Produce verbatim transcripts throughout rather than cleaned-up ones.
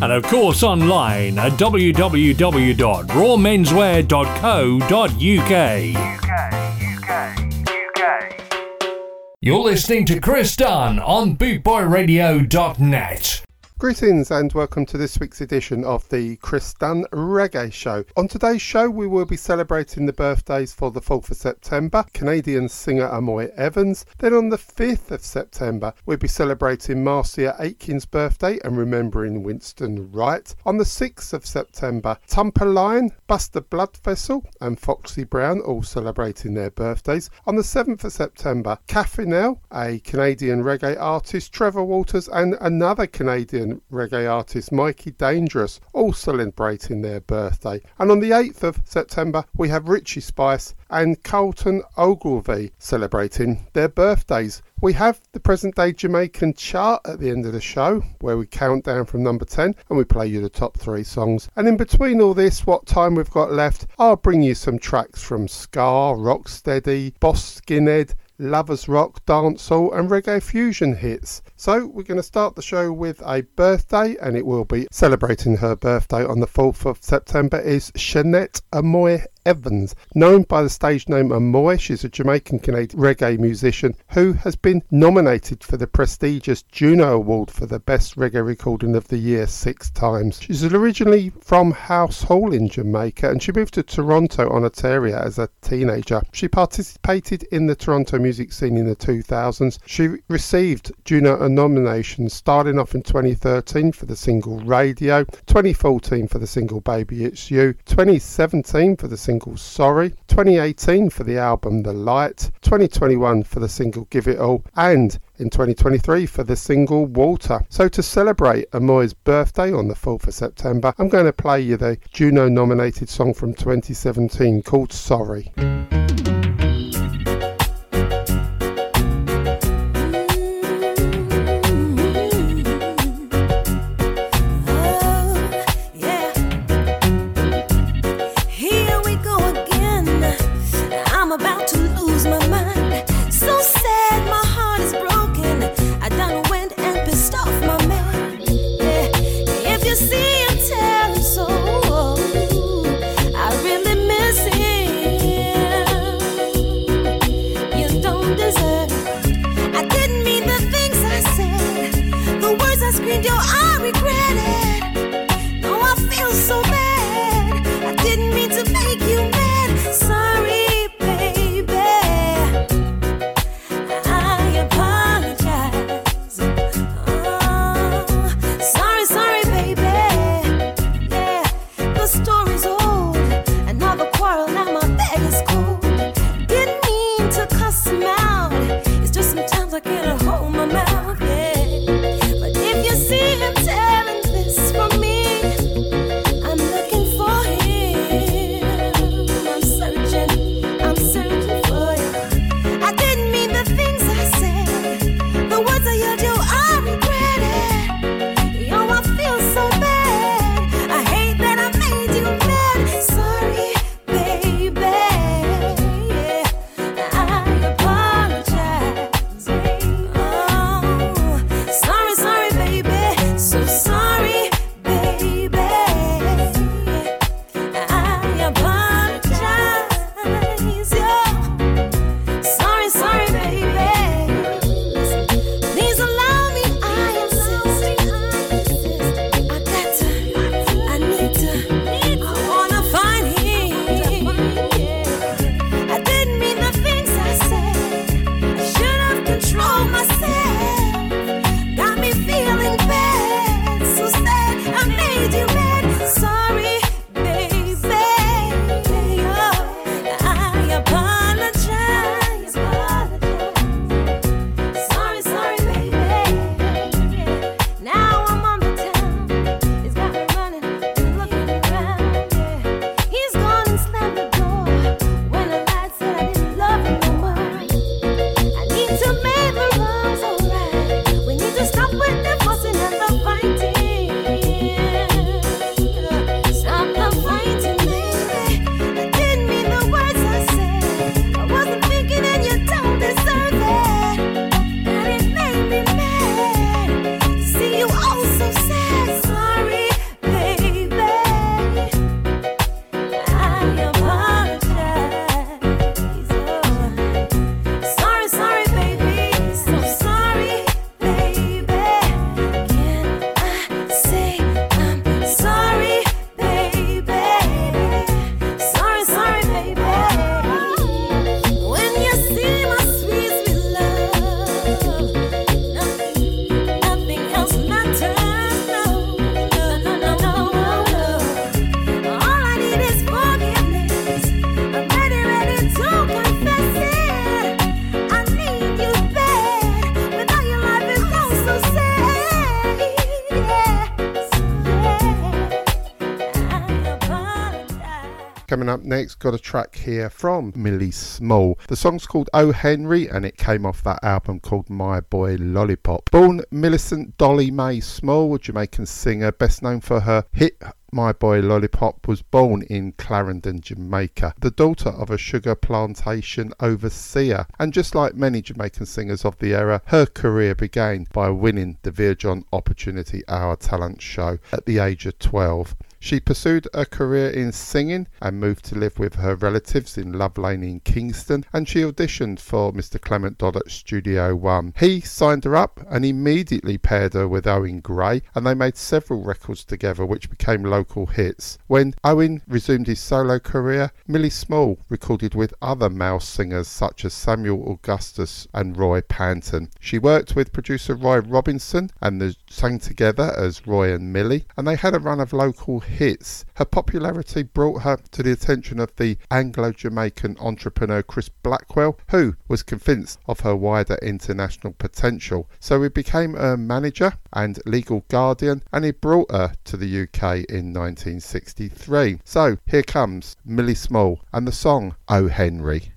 And of course online at w w w dot raw menswear dot co dot U K. U K, U K, U K. You're listening to Chris Dunn on boot boy radio dot net. Greetings and welcome to this week's edition of the Chris Dunn Reggae Show. On today's show we will be celebrating the birthdays for the fourth of September, Canadian singer Amoy Evans. Then on the fifth of September we'll be celebrating Marcia Aitken's birthday and remembering Winston Wright. On the sixth of September, Tumpa Lion, Buster Bloodvessel and Foxy Brown, all celebrating their birthdays. On the seventh of September, Kofinelle, a Canadian reggae artist, Trevor Walters and another Canadian reggae artist Mikey Dangerous, all celebrating their birthday. And on the eighth of September we have Richie Spice and Carlton Ogilvie celebrating their birthdays. We have the present day Jamaican chart at the end of the show where we count down from number ten and we play you the top three songs. And in between all this, what time we've got left, I'll bring you some tracks from ska, rocksteady, boss skinhead, lovers rock, dancehall and reggae fusion hits. So we're going to start the show with a birthday, and it will be celebrating her birthday on the fourth of September is Shanette Amoy Evans, known by the stage name Amoy. She's a Jamaican Canadian reggae musician who has been nominated for the prestigious Juno Award for the Best Reggae Recording of the Year six times. She's originally from House Hall in Jamaica and she moved to Toronto, Ontario as a teenager. She participated in the Toronto music scene in the two thousands. She received Juno nominations starting off in twenty thirteen for the single Radio, twenty fourteen for the single Baby It's You, twenty seventeen for the single Sorry, twenty eighteen for the album The Light, twenty twenty-one for the single Give It All, and in twenty twenty-three for the single Water. So to celebrate Amoy's birthday on the fourth of September, I'm going to play you the Juno nominated song from twenty seventeen called Sorry. Out. It's just sometimes I can't hold my mouth, yeah. But if you see him Coming up next, got a track here from Millie Small. The song's called Oh Henry, and it came off that album called My Boy Lollipop. Born Millicent Dolly Mae Small, a Jamaican singer, best known for her hit My Boy Lollipop, was born in Clarendon, Jamaica, the daughter of a sugar plantation overseer. And just like many Jamaican singers of the era, her career began by winning the Virgin Opportunity Hour talent show at the age of twelve. She pursued a career in singing and moved to live with her relatives in Love Lane in Kingston, and she auditioned for Mister Clement Dodd at Studio One. He signed her up and immediately paired her with Owen Gray, and they made several records together which became local hits. When Owen resumed his solo career, Millie Small recorded with other male singers such as Samuel Augustus and Roy Panton. She worked with producer Roy Robinson and they sang together as Roy and Millie, and they had a run of local hits. Her popularity brought her to the attention of the Anglo-Jamaican entrepreneur Chris Blackwell, who was convinced of her wider international potential. So he became her manager and legal guardian, and he brought her to the U K in nineteen sixty-three. So here comes Millie Small and the song Oh Henry.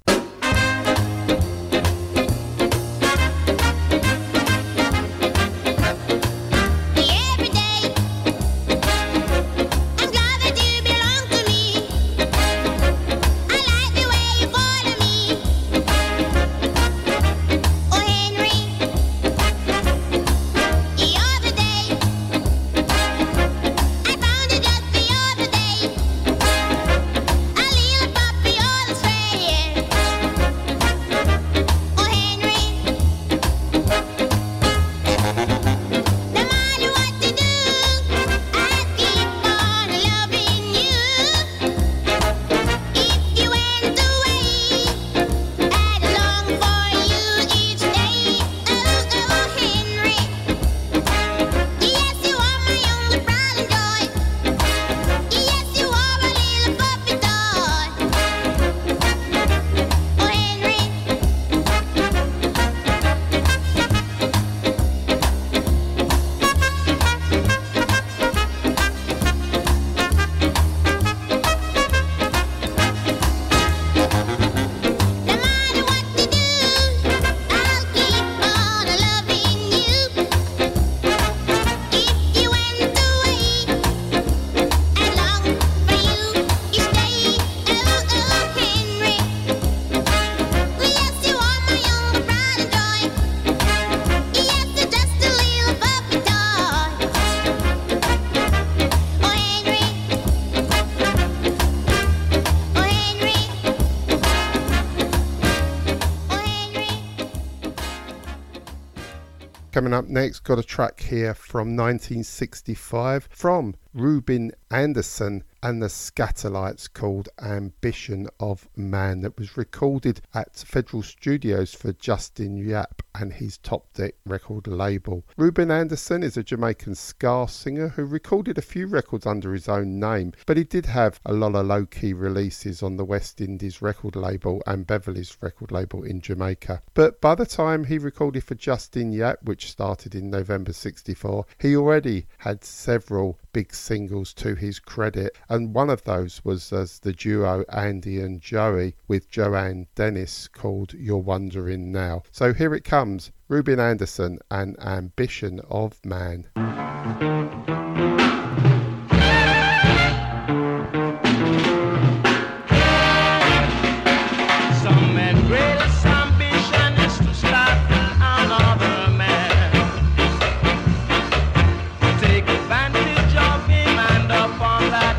Coming up next, got a track here from nineteen sixty-five from Ruben Anderson and the Scatterlights called Ambition of Man, that was recorded at Federal Studios for Justin Yap and his Top Deck record label. Ruben Anderson is a Jamaican ska singer who recorded a few records under his own name, but he did have a lot of low-key releases on the West Indies record label and Beverly's record label in Jamaica. But by the time he recorded for Justin Yap, which started in November sixty-four, he already had several big singles to his credit, and one of those was as the duo Andy and Joey with Joanne Dennis called You're Wondering Now. So here it comes, Ruben Anderson and Ambition of Man. Some men great. That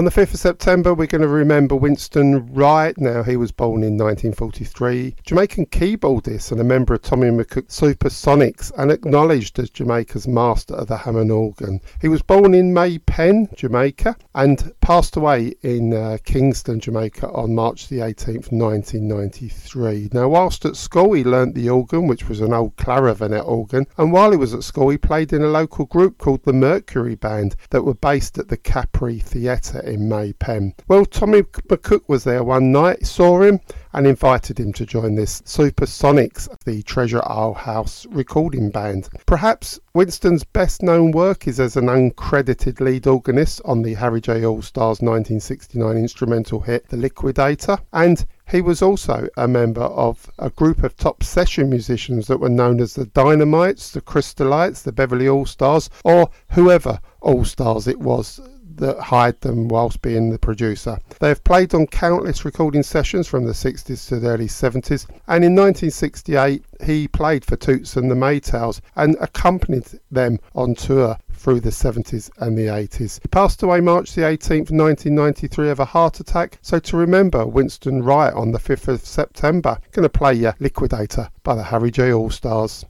On the fifth of September, we're going to remember Winston Wright. Now, he was born in nineteen forty-three, Jamaican keyboardist and a member of Tommy McCook's Supersonics, and acknowledged as Jamaica's master of the Hammond organ. He was born in Maypen, Jamaica, and passed away in uh, Kingston, Jamaica on March the eighteenth, nineteen ninety-three. Now, whilst at school, he learnt the organ, which was an old clarinet organ, and while he was at school, he played in a local group called the Mercury Band that were based at the Capri Theatre in Maypen. Well, Tommy McCook was there one night, saw him, and invited him to join this Supersonics, the Treasure Isle house recording band. Perhaps Winston's best known work is as an uncredited lead organist on the Harry J. All-Star's nineteen sixty-nine instrumental hit The Liquidator, and he was also a member of a group of top session musicians that were known as the Dynamites, the Crystalites, the Beverly All-Stars, or whoever All-Stars it was that hired them whilst being the producer. They have played on countless recording sessions from the sixties to the early seventies, and in nineteen sixty-eight he played for Toots and the Maytals and accompanied them on tour through the seventies and the eighties. He passed away March the eighteenth, nineteen ninety-three of a heart attack, so to remember Winston Wright on the fifth of September, going to play your Liquidator by the Harry J. All-Stars.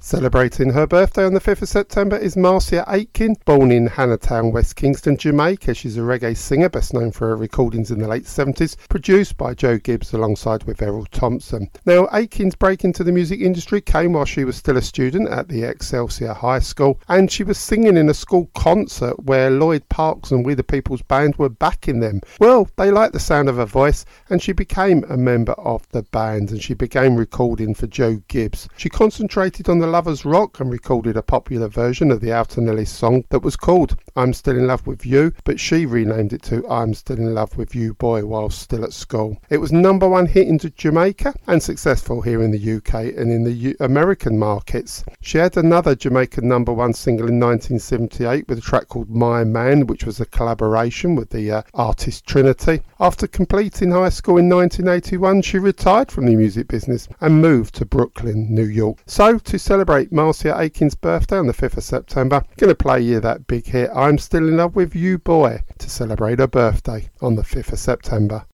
Celebrating her birthday on the fifth of September is Marcia Aitken, born in Hannatown, West Kingston, Jamaica. She's a reggae singer, best known for her recordings in the late seventies, produced by Joe Gibbs alongside with Errol Thompson. Now, Aitken's break into the music industry came while she was still a student at the Excelsior High School, and she was singing in a school concert where Lloyd Parks and We the People's Band were backing them. Well, they liked the sound of her voice, and she became a member of the band, and she began recording for Joe Gibbs. She concentrated on the Lovers Rock and recorded a popular version of the Alton Ellis song that was called I'm Still in Love with You, but she renamed it to I'm Still in Love with You Boy while still at school. It was number one hit into Jamaica and successful here in the U K and in the U- American markets. She had another Jamaican number one single in nineteen seventy-eight with a track called My Man, which was a collaboration with the uh, artist Trinity. After completing high school in nineteen eighty-one, she retired from the music business and moved to Brooklyn, New York. So, to celebrate Marcia Aiken's birthday on the fifth of September, going to play you that big hit, I'm Still in Love with You Boy, to celebrate her birthday on the fifth of September.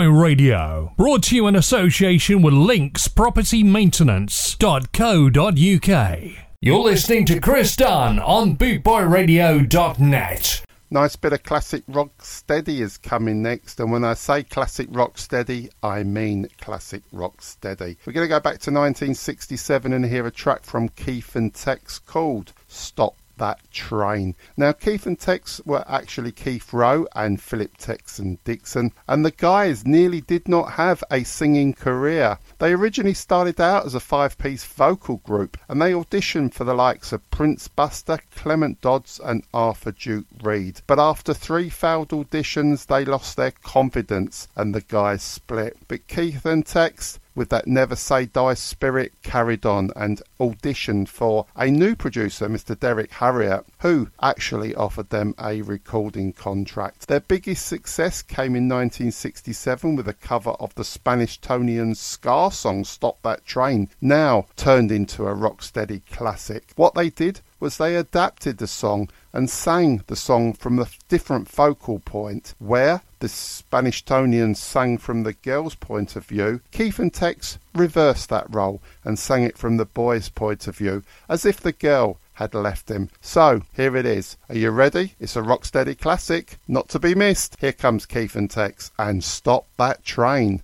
Radio, brought to you in association with Links Property Maintenance dot co dot uk. You're listening to Chris Dunn on bootboy radio dot net. Nice bit of classic rock steady is coming next, and when I say classic rock steady, I mean classic rock steady. We're going to go back to nineteen sixty-seven and hear a track from Keith and Tex called Stop that train. Now, Keith and Tex were actually Keith Rowe and Philip Texan Dixon, and the guys nearly did not have a singing career. They originally started out as a five-piece vocal group, and they auditioned for the likes of Prince Buster, Clement Dodds and Arthur Duke Reid. But after three failed auditions, they lost their confidence and the guys split. But Keith and Tex, with that never say die spirit, carried on and auditioned for a new producer, Mister Derek Harriott, who actually offered them a recording contract. Their biggest success came in nineteen sixty-seven with a cover of the Spanish Tonian's ska song Stop That Train, now turned into a rocksteady classic. What they did was they adapted the song and sang the song from a different focal point. Where the Spanish Tonians sang from the girls' point of view, Keith and Tex reversed that role and sang it from the boys' point of view, as if the girl had left him. So, here it is. Are you ready? It's a rocksteady classic, not to be missed. Here comes Keith and Tex and Stop That Train.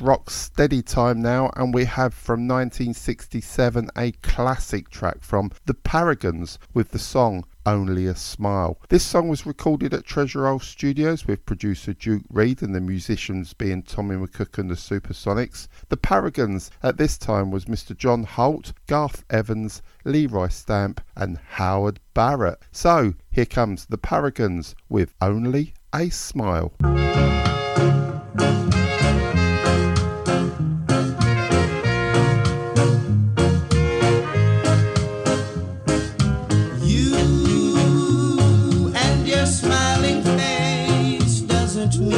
Rock steady time now, and we have from nineteen sixty-seven a classic track from The Paragons with the song Only a Smile. This song was recorded at Treasure Isle Studios with producer Duke Reid and the musicians being Tommy McCook and the Supersonics. The Paragons at this time was Mister John Holt, Garth Evans, Leroy Stamp and Howard Barrett. So here comes The Paragons with Only a Smile. Me.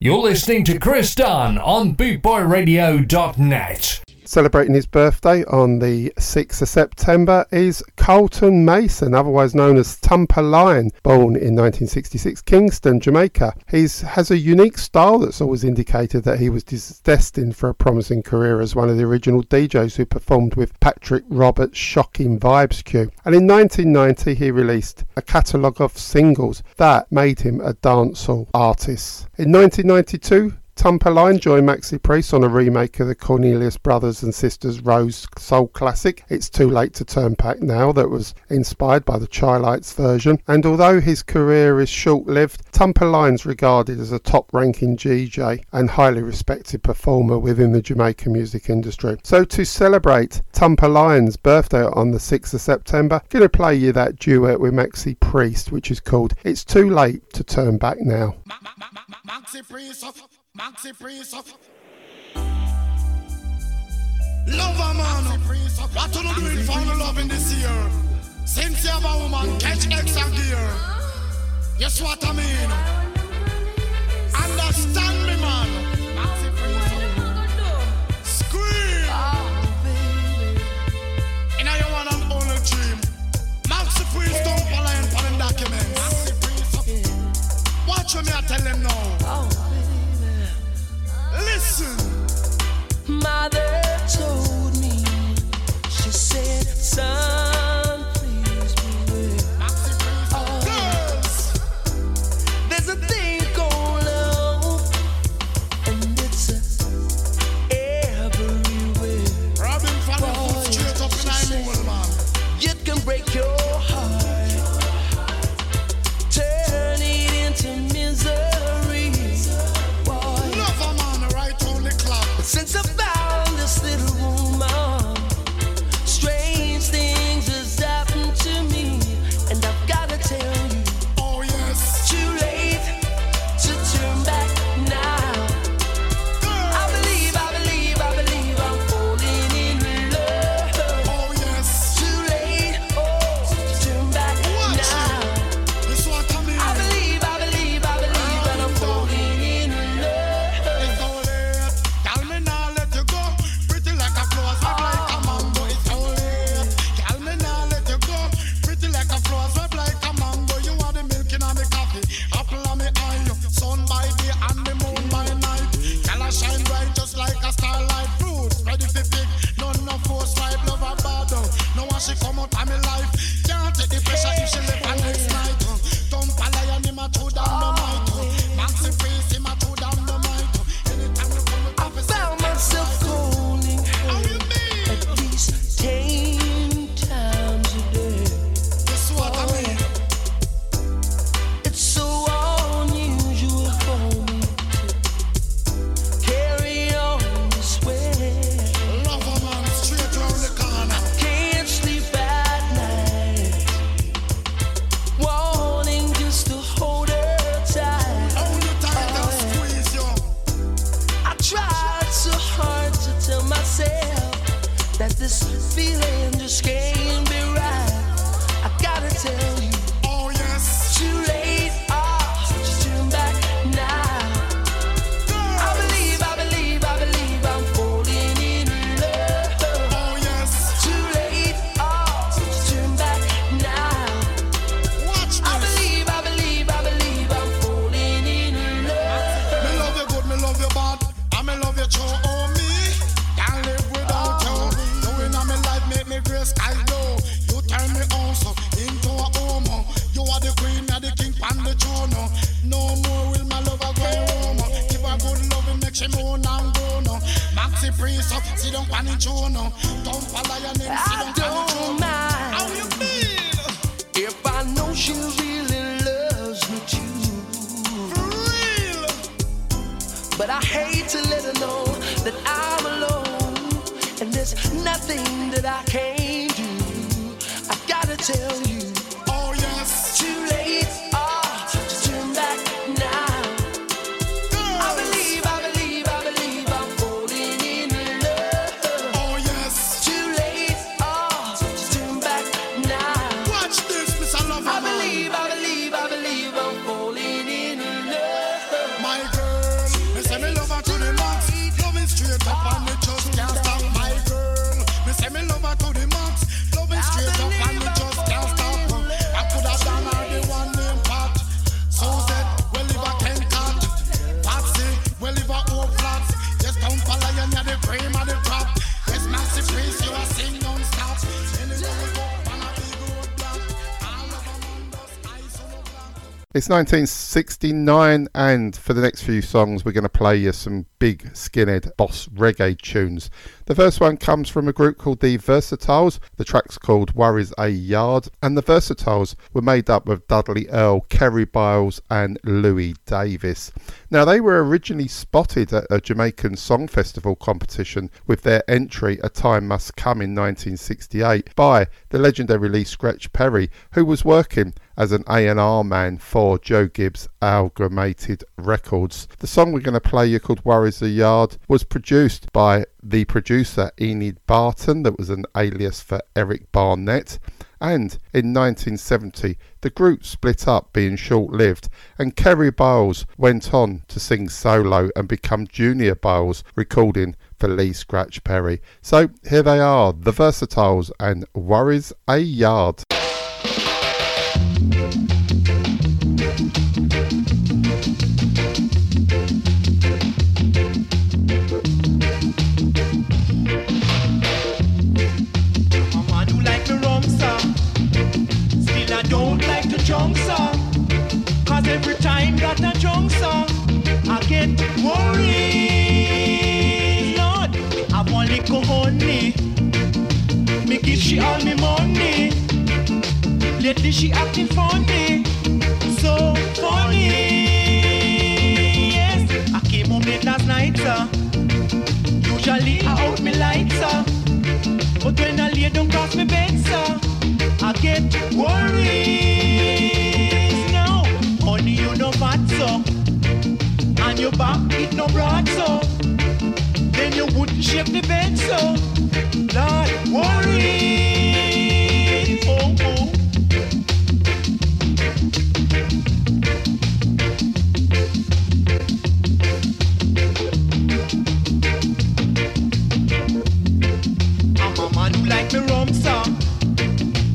You're listening to Chris Dunn on boot boy radio dot net. Celebrating his birthday on the sixth of September is Carlton Mason, otherwise known as Tumpa Lion, born in nineteen sixty-six, Kingston, Jamaica. He has a unique style that's always indicated that he was destined for a promising career as one of the original D Js who performed with Patrick Roberts' Shocking Vibes Cue. And in nineteen ninety, he released a catalogue of singles that made him a dancehall artist. In nineteen ninety-two, Tumpa Lion joined Maxi Priest on a remake of the Cornelius Brothers and Sisters Rose soul classic It's Too Late to Turn Back Now, that was inspired by the Chilites version. And although his career is short-lived, Tumpa Lion's regarded as a top-ranking D J and highly respected performer within the Jamaican music industry. So to celebrate Tumpa Lion's birthday on the sixth of September, I'm going to play you that duet with Maxi Priest, which is called It's Too Late to Turn Back Now. Ma- ma- ma- ma- Maxi Priest. Maxi Prince of Lover Man. What you do in found love in this year? Since you have a woman, catch extra gear. Yes, what I mean? Understand me, man. Maxi Prince of Scream. And I want an only dream. Maxi Prince don't follow and follow documents. Watch me, I tell them now. Listen. Mother told me, she said, son, please beware. Girls, there's a no, no. No more will my lover go home. Give her good loving, make she moan and go no. Maxi Priest up, she don't panic, Juno. No. Tumpa Lion, she don't panic, Juno. How you feel? If I know she really loves me too. For real. But I hate to let her know that I'm alone. And there's nothing that I can't do. I gotta tell you. Oh yes. Too late. It's nineteen sixty-nine, and for the next few songs we're going to play you some big skinhead boss reggae tunes. The first one comes from a group called The Versatiles. The track's called Worries a Yard, and The Versatiles were made up of Dudley Earl, Kerry Biles and Louis Davis. Now, they were originally spotted at a Jamaican Song Festival competition with their entry A Time Must Come in nineteen sixty-eight by the legendary Lee Scratch Perry, who was working as an A and R man for Joe Gibbs' Amalgamated Records. The song we're going to play you, called Worries a Yard, was produced by the producer Enid Barton, that was an alias for Eric Barnett. And in nineteen seventy, the group split up, being short-lived, and Kerry Biles went on to sing solo and become Junior Biles, recording for Lee Scratch Perry. So here they are, The Versatiles and Worries a Yard. Every time that I jump song, I get worried, Lord. I want little honey. Me give she all me money. Lately she acting funny, so funny. Yes, I came home late last night, sir. Usually I out me lights, sir. But when I lay down cross me bed, sir, I get worried. Honey, you no fat so, and your back it no broad so, then you wouldn't shave the bed so, Lord, worry, oh, oh. I'm a man who like me rum, sir,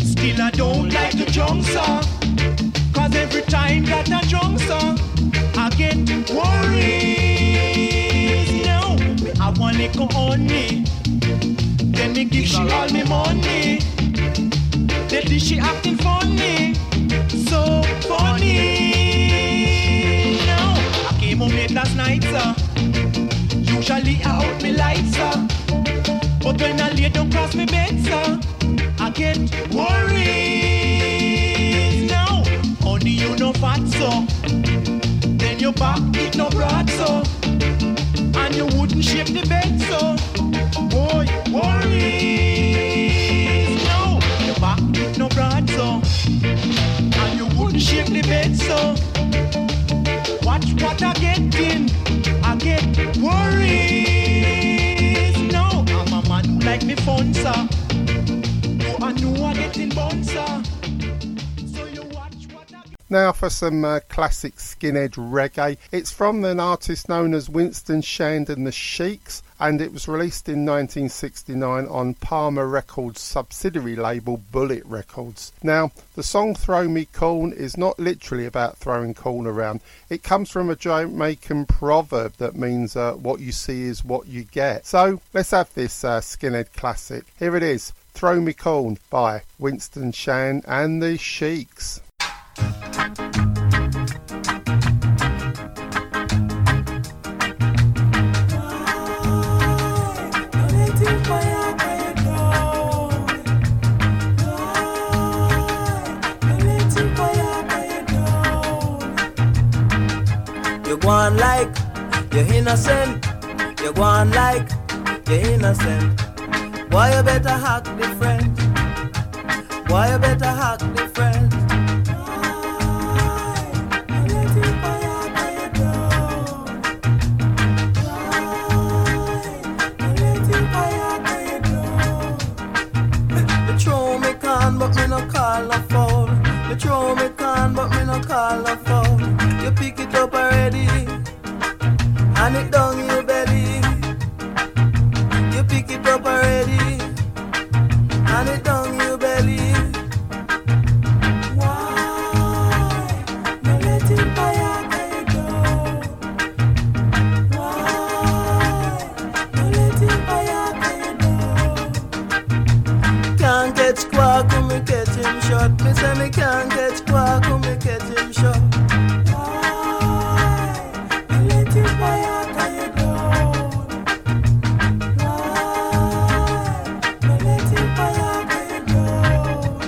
still I don't like the junk, sir. Every time that I jump song, I get worries. Now I want little honey, then me give she all me money. Lately she acting funny, so funny. Now I came home late last night, sir. Usually I out me lights, sir. But when I lay down cross me bed, sir, I get worried. Honey, you no fat so, then your back it no broad so, and you wouldn't shave the bed so, boy, worries. No, your back it no broad so, and you wouldn't shave the bed so, watch what I get in, I get worries. No, I'm a man who like me fun, sir, no, I know I get in bun, sir. Now for some uh, classic skinhead reggae. It's from an artist known as Winston Shand and the Sheiks, and it was released in nineteen sixty-nine on Palmer Records' subsidiary label Bullet Records. Now, the song Throw Me Corn is not literally about throwing corn around. It comes from a Jamaican proverb that means uh, what you see is what you get. So let's have this uh, skinhead classic. Here it is, Throw Me Corn by Winston Shand and the Sheiks. Thank you. go on like you're innocent. You go on like you're innocent. Why you better hack the friend? Why you better hack the friend? But me no call a foul. You throw me can, but me no call a foul. You pick it up already, and it down your belly. You pick it up already, and it down your belly. Why you let it by your door? Why you let it by your door? Can't get squawk. Me catch him shot, me say me can't get squawk, come me catch him shot. Why you let him fly out of your door? Why you let him fly out of your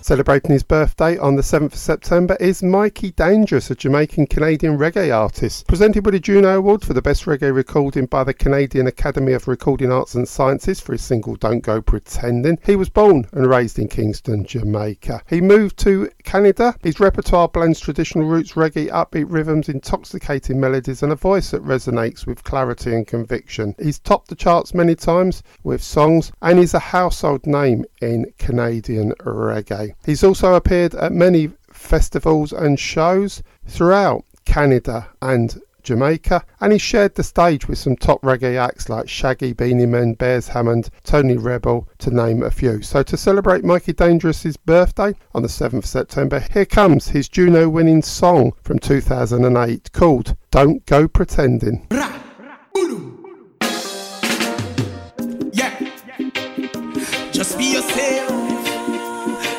Celebrating his birthday on the seventh of September is Mikey Dangerous, a Jamaican-Canadian reggae artist. Presented with a Juno Award for the best reggae recording by the Canadian Academy of Recording Arts and Sciences for his single Don't Go Pretending. He was born and raised in Kingston, Jamaica. He moved to Canada. His repertoire blends traditional roots, reggae, upbeat rhythms, intoxicating melodies and a voice that resonates with clarity and conviction. He's topped the charts many times with songs and is a household name in Canadian reggae. He's also appeared at many festivals and shows throughout Canada and Jamaica, and he shared the stage with some top reggae acts like Shaggy, Beanie Men, Beres Hammond, Tony Rebel, to name a few. So to celebrate Mikey Dangerous's birthday on the seventh of September, here comes his Juno winning song from two thousand eight called Don't Go Pretending. Rah, rah, yeah. Yeah. Just be yourself.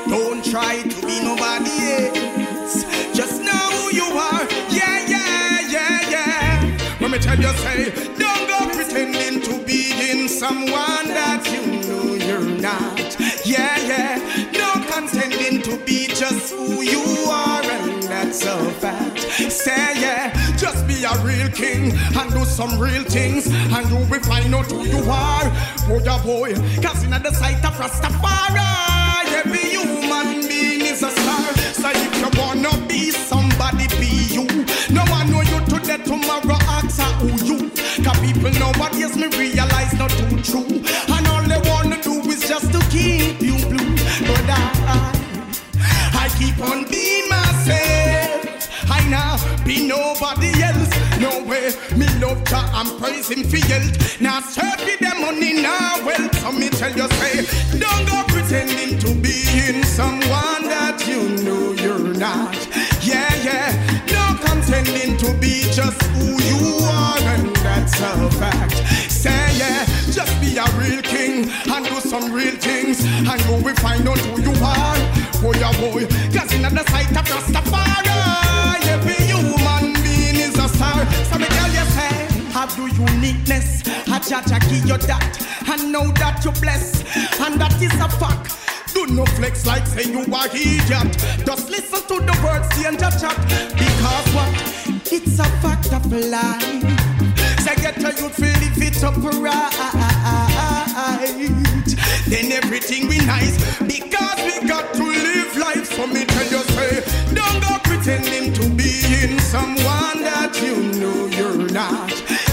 Don't try to be nobody else. Just know who you are. Yeah, yeah, yeah, yeah. Let me tell you, say, don't go pretending to be in someone that you know you're not. Yeah, yeah. No contending to be just who you are, and that's a fact. Say, yeah. Just be a real king and do some real things, and you will find out who you are. Oh, yeah, boy. Cause in the sight of Rastafari. Every human being is a star. So if you wanna be somebody, be you. No one know you today, tomorrow, ask her who you. Cause people nowadays me realize not too true. And all they wanna do is just to keep you blue. But I, I keep on being myself. I now be nobody else. No way, me love her and praise him for health. Now serve me the money, now well. So me tell you, say, don't go pretending to be in someone that you know you're not. Yeah, yeah. No contending to be just who you are, and that's a fact. Say, yeah. Just be a real king and do some real things, and you will find out who you are. Oh, yeah, boy. Cause in the sight of Rastafari, every human being is a star. So me tell you, say, have your uniqueness. I judge, I give you that. I know that you're blessed, and that is a fact. Do no flex like say you are idiot. Just listen to the words, the angel chat. Because what? It's a fact of life. Say get a youth, live it up right. Then everything be nice. Because we got to live life. So me tell you, say, don't go pretending to be in someone that you know you're not.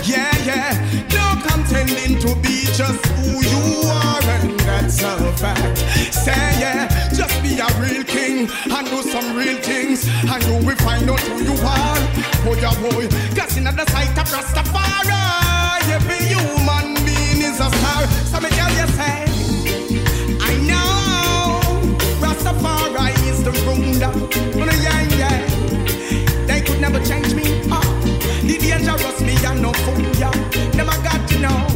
Yeah, yeah, you're contending to be just who you are, and that's a fact. Say yeah, just be a real king and do some real things, and you will find out who you are. Oh yeah, boy, cause in the sight of Rastafari, every human being is a star. So me tell you, say, I know Rastafari is the ruler. Yeah, yeah. Never change me up. The dangerous me and no fool ya. Never got to know.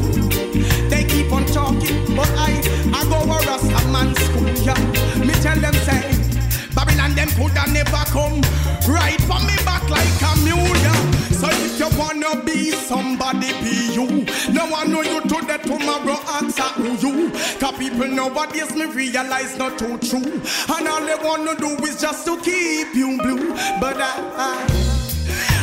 They keep on talking, but I I go over us a man's school ya. Me tell them say, Babylon them coulda never come. Ride for me back like a mule ya. So if you wanna be somebody, be you. No one know you today, tomorrow answer who you. Cause people nowadays me realize not too true. And all they wanna do is just to keep you blue. But I. I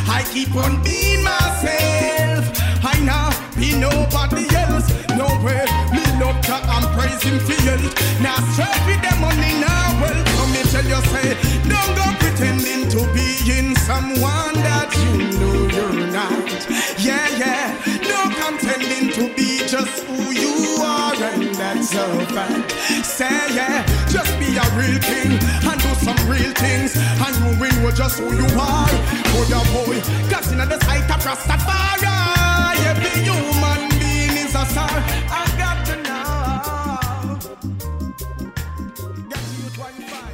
I keep on being myself. I now be nobody else. No way, me love God and praise him for health. Now straight with them money now well. Come me tell you say, don't go pretending to be in someone that you know you're not. Yeah, yeah, no contending to be just who you are, and that's a fact. Say yeah, just be a real king and do some real things, and you will know just who you are. Oh yeah, boy, cause in the sight of Rastafari, every human being is a star. I got to know. Get you twenty-five.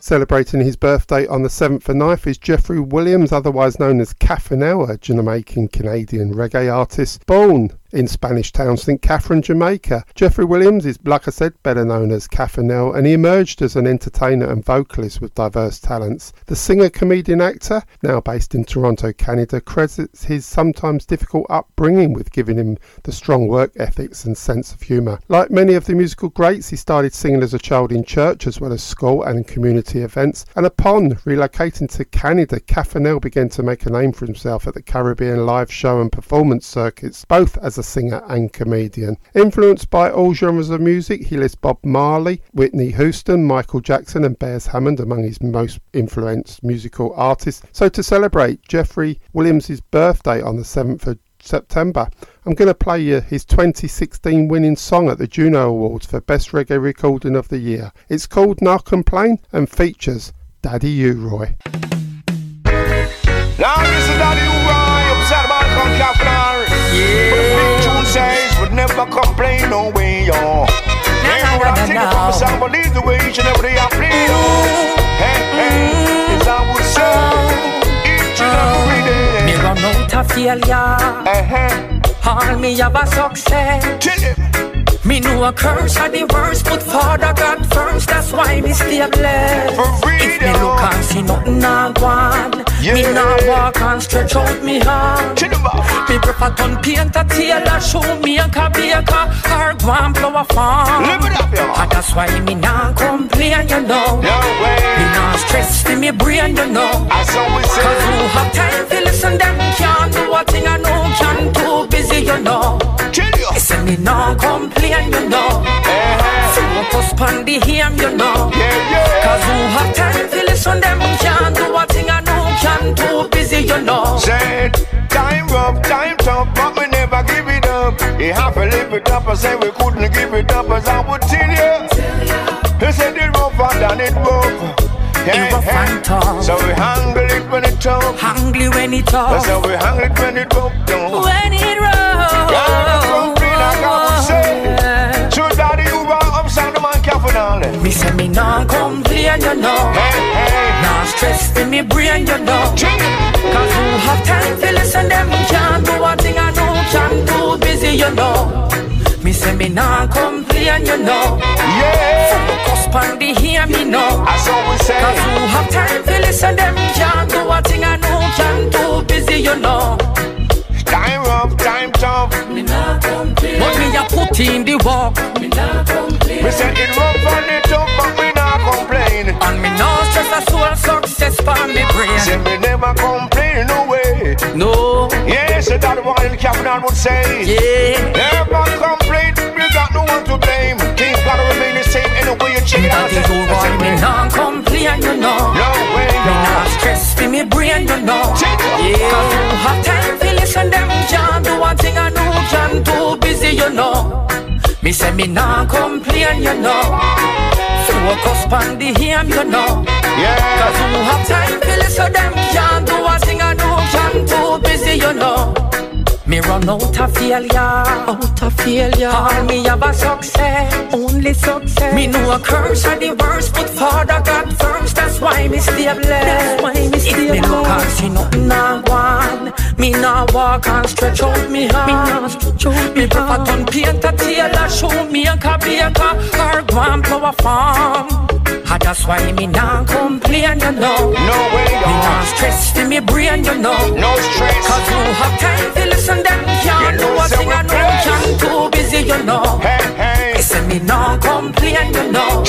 Celebrating his birthday on the seventh of ninth is Geoffrey Williams, otherwise known as Kofinelle, a Jamaican-Canadian reggae artist born in Spanish town Saint Catherine, Jamaica. Geoffrey Williams is, like I said, better known as Kofinelle, and he emerged as an entertainer and vocalist with diverse talents. The singer-comedian-actor, now based in Toronto, Canada, credits his sometimes difficult upbringing with giving him the strong work ethics and sense of humour. Like many of the musical greats, he started singing as a child in church as well as school and community events, and upon relocating to Canada, Kofinelle began to make a name for himself at the Caribbean live show and performance circuits, both as a singer and comedian. Influenced by all genres of music, he lists Bob Marley, Whitney Houston, Michael Jackson and Beres Hammond among his most influenced musical artists. So to celebrate Geoffrey Williams' birthday on the seventh of September, I'm going to play you his twenty sixteen winning song at the Juno Awards for Best Reggae Recording of the Year. It's called "Nah Complain" and features Daddy U-Roy. Now this is Daddy U-Roy, upset about Kofinelle. Yeah. Would never complain, no way, y'all. Never would I take it from myself, believe the way each and every day I play, oh. Hey, hey, as I would say, each and every day. Me run out of failure, all me have a success. Me know a curse are the worst, but Father God first, that's why me stay blessed. If me look and see nothing I want, yeah. Me now walk and stretch out me hand. Me prefer gun paint a tailor, shoe make a baker, or go and blow a farm. And that's why me now complain, you know. No way. Me now stress in me brain, you know. As always say, cause you have time to listen, them can't do a thing I know, can't too busy, you know. Listen, me now complain, you know. Focus on the hymn, you know. Cause you have time to listen, them can't do a thing I know. I'm too busy, you know. Said, time rough, time tough, but we never give it up. You have to live it up, I said we couldn't give it up, as I would tell you. They said it rough and done it rough. Yeah, yeah. So we hungry it when it tough. Hungry when it tough. So we hungry when it rough, no. When it rough. Yeah, it like I would say. So daddy, you were upside the man, Kofinelle. Me say me not complain, you know. Hey, hey. Now stress in me brain, you know. Cause you have time to listen, them can't do a thing I know, can't too busy, you know. Me say me nah complain, you know. Yeah. Focus on the hear me know. As always say. Cause you have time to listen, them can't do a thing I know, can't too busy, you know. Time rough, time tough. Me nah complain. But me a put in the work. Me nah complain. Me say it rough and it tough, but me nah complain. And me nah stress a soul success for me brain. Say me never complain, no way. No. Yes, yeah, that one Kofinelle would say. Yeah. Never complain, we got no one to blame. Things gotta remain the same anyway. You check it out. Say me nah complain, you know. No way. Me nah stress for me brain. me and you know. Yeah. Cause you have time to listen them jam. Do one thing I do jam, too busy you know. Me say me nah complain you know. Focus on the hymn you know. Yeah. Cause you have time to listen them jam. Do one thing I do jam, too busy you know. Me run out of failure, out of failure. All me have a success, only success. Me know a curse and the worst, but Father God first. That's why me stay blessed. That's why me stay blessed. Me no cause you nothing nah one. Me nah walk and stretch out me hand. Me nah stretch out me hand. Me papa turn painter, tailor, shoemaker, baker, or grandpa farm. And that's why me nah complain, you know. No way, y'all. Me nah stress to me brain, you know. No stress. Cause you have time to listen them can't do a thing I know. Can't too busy, you know. Hey, hey. They say me nah complain, you know.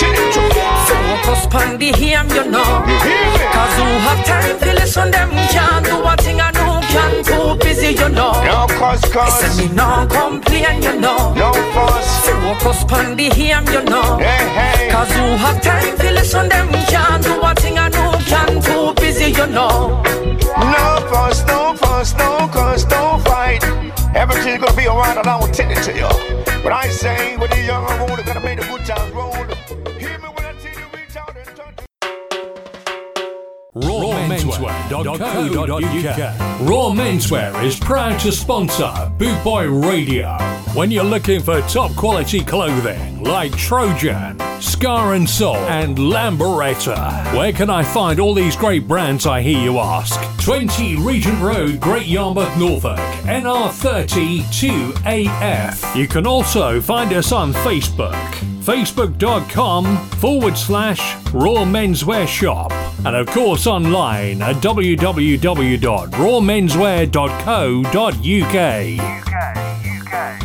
Focus on the hymn, you know. Cause you have time to listen them can't do a thing I know. Can't too busy, you know. No cause, cause. They say me nah complain, you know. No fuss. Focus on the hymn, you know. Hey, hey. Cause you have time to listen them can't do a thing I know. Can't too busy, you know. No fuss, no fuss, no cause, no fight. Everything's gonna be alright and I will tell it to you. But I say when the young and old are gonna make the good times roll. Hear me when I tell you reach out and touch raw menswear dot co dot uk. Raw Menswear is proud to sponsor Boot Boy Radio. When you're looking for top quality clothing like Trojan, Scar and Soul and Lamberetta. Where can I find all these great brands, I hear you ask? twenty Regent Road, Great Yarmouth, Norfolk, N R thirty two A F. You can also find us on Facebook, facebook.com forward slash Raw Menswear Shop. And of course online at w w w dot raw menswear dot co dot uk. U K, U K.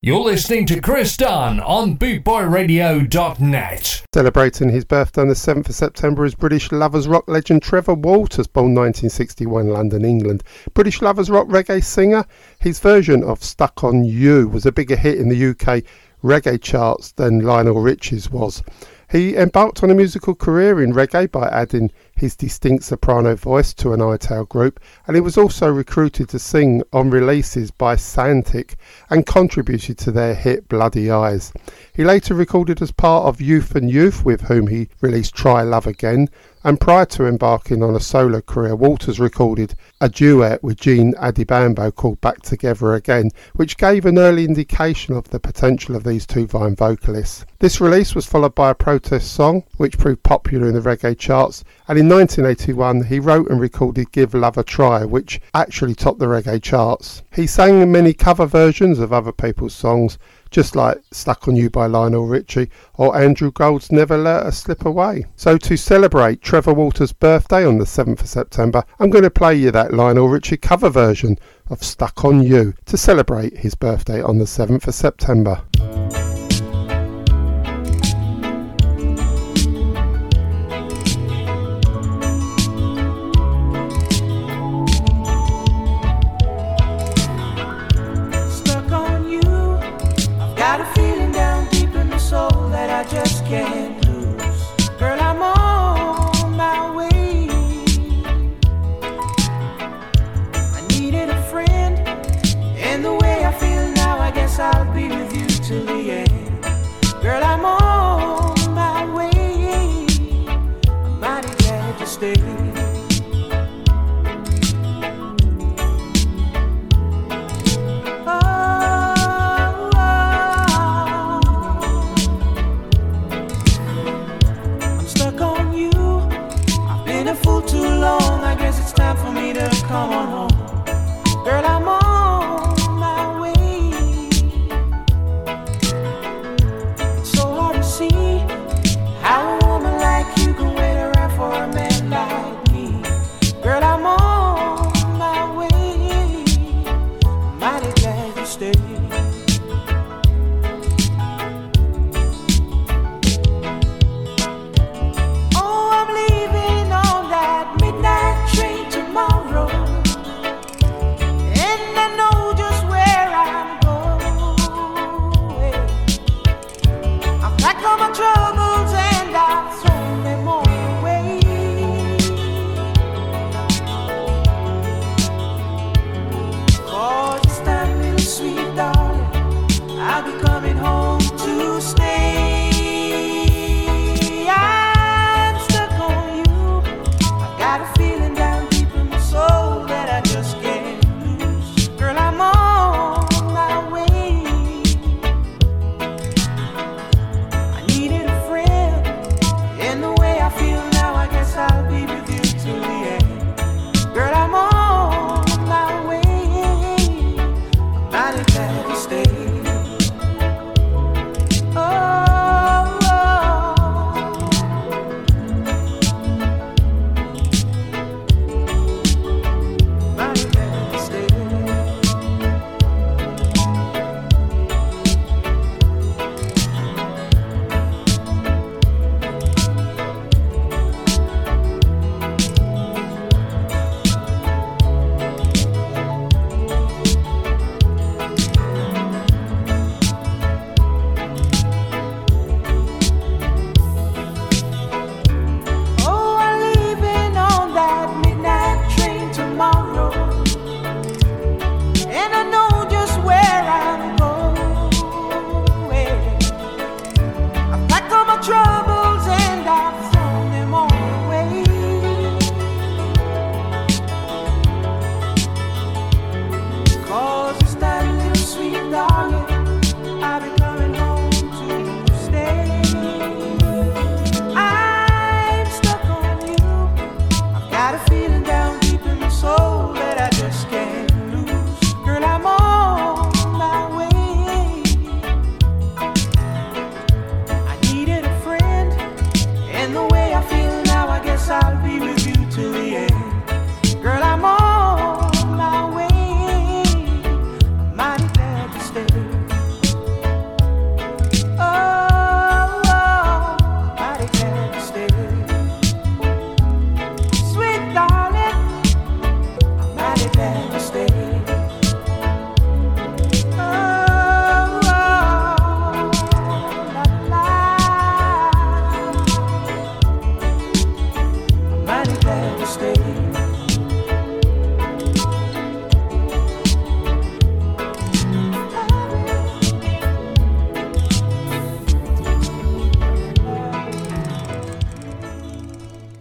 You're listening to Chris Dunn on boot boy radio dot net. Celebrating his birthday on the seventh of September is British Lovers Rock legend Trevor Walters, born nineteen sixty-one, London, England. British Lovers Rock reggae singer. His version of Stuck on You was a bigger hit in the U K reggae charts than Lionel Richie's was. He embarked on a musical career in reggae by adding his distinct soprano voice to an I T A L group, and he was also recruited to sing on releases by Santic and contributed to their hit Bloody Eyes. He later recorded as part of Youth and Youth, with whom he released Try Love Again, and prior to embarking on a solo career, Walters recorded a duet with Gene Adibambo called Back Together Again, which gave an early indication of the potential of these two Vine vocalists. This release was followed by a protest song, which proved popular in the reggae charts, and in nineteen eighty-one he wrote and recorded Give Love a Try, which actually topped the reggae charts. He sang many cover versions of other people's songs, just like Stuck on You by Lionel Richie or Andrew Gould's Never Let Us Slip Away. So to celebrate Trevor Walters' birthday on the seventh of September, I'm going to play you that Lionel Richie cover version of Stuck on You to celebrate his birthday on the seventh of September. I'll be with you till the end. Girl, I'm on my way. I'm mighty glad to stay. Oh, oh, I'm stuck on you. I've been a fool too long. I guess it's time for me to come on home. Girl, I'm on.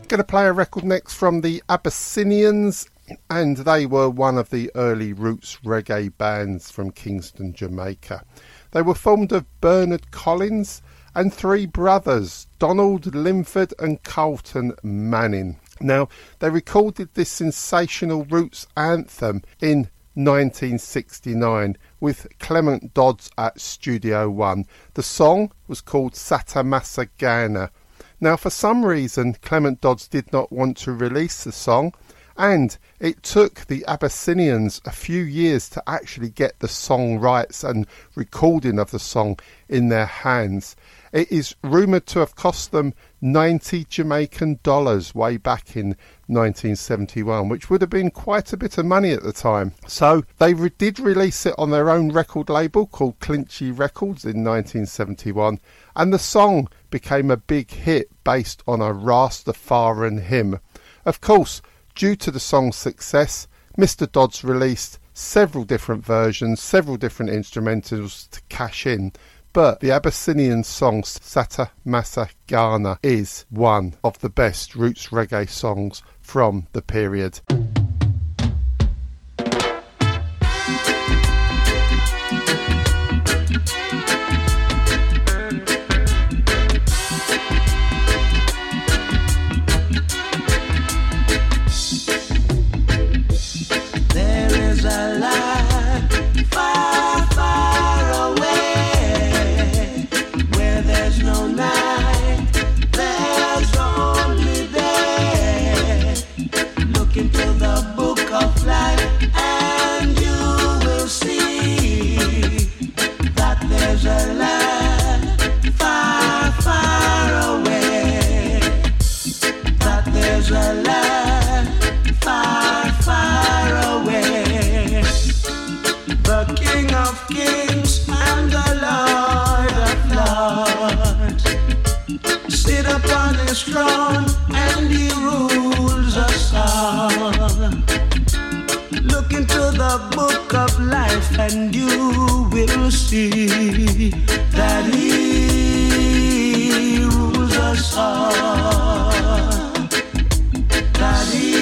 Going to play a record next from the Abyssinians, and they were one of the early roots reggae bands from Kingston, Jamaica. They were formed of Bernard Collins and three brothers, Donald, Linford and Carlton Manning. Now, they recorded this sensational roots anthem in nineteen sixty-nine with Clement Dodds at Studio One. The song was called Satamasa Gana. Now, for some reason, Clement Dodds did not want to release the song, and it took the Abyssinians a few years to actually get the song rights and recording of the song in their hands. It is rumoured to have cost them ninety Jamaican dollars way back in nineteen seventy-one, which would have been quite a bit of money at the time. So they re- did release it on their own record label called Clinchy Records in nineteen seventy-one, and the song became a big hit based on a Rastafarian hymn. Of course, due to the song's success, Mister Dodds released several different versions, several different instrumentals to cash in, but the Abyssinian song Sata Masa Gana is one of the best roots reggae songs from the period. And you will see that he rules us all. That he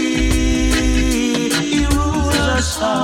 rules us all.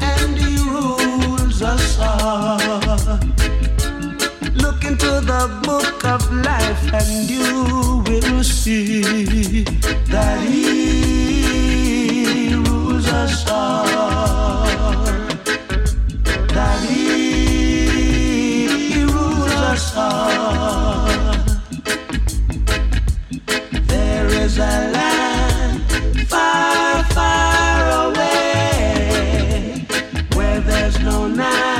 And you will see that he rules us all. That he rules us all. There is a land far, far away where there's no night.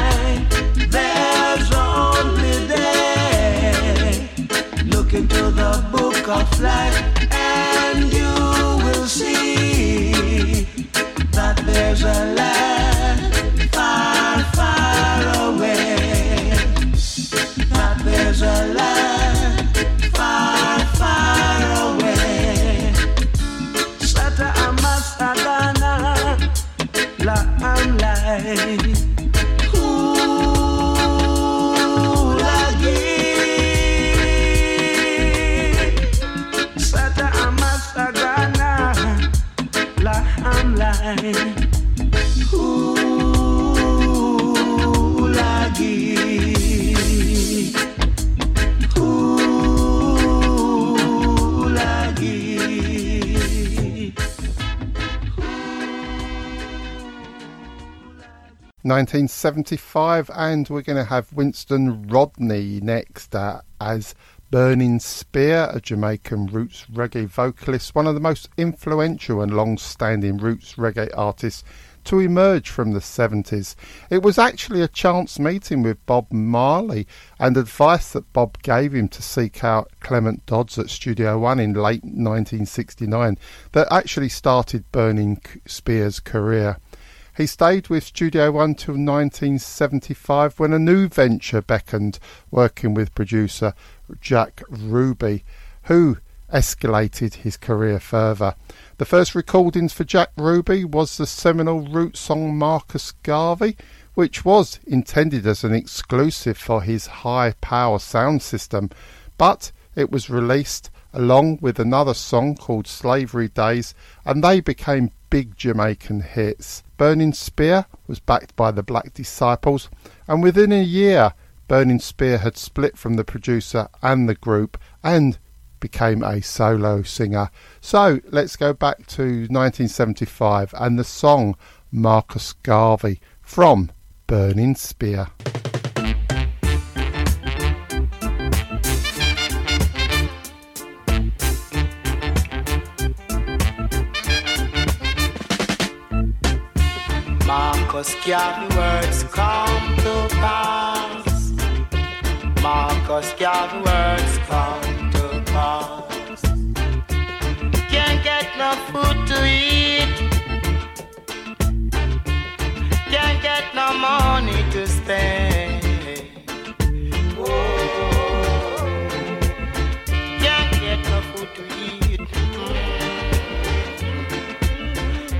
Into the book of life, and you will see that there's a land far, far away. That there's a land far, far away. Sata amasa gana la amlai. nineteen seventy-five, and we're going to have Winston Rodney next uh, as Burning Spear, a Jamaican roots reggae vocalist, one of the most influential and long-standing roots reggae artists to emerge from the seventies. It was actually a chance meeting with Bob Marley and advice that Bob gave him to seek out Clement Dodds at Studio One in late nineteen sixty-nine that actually started Burning Spear's career. He stayed with Studio One till nineteen seventy-five when a new venture beckoned, working with producer Jack Ruby, who escalated his career further. The first recordings for Jack Ruby was the seminal root song Marcus Garvey, which was intended as an exclusive for his high-power sound system, but it was released along with another song called Slavery Days, and they became big Jamaican hits. Burning Spear was backed by the Black Disciples, and within a year Burning Spear had split from the producer and the group and became a solo singer. So let's go back to nineteen seventy-five and the song Marcus Garvey from Burning Spear. Marcus Garvey words come to pass. Marcus Garvey words come to pass. Can't get no food to eat. Can't get no money to spend. Oh, can't get no food to eat.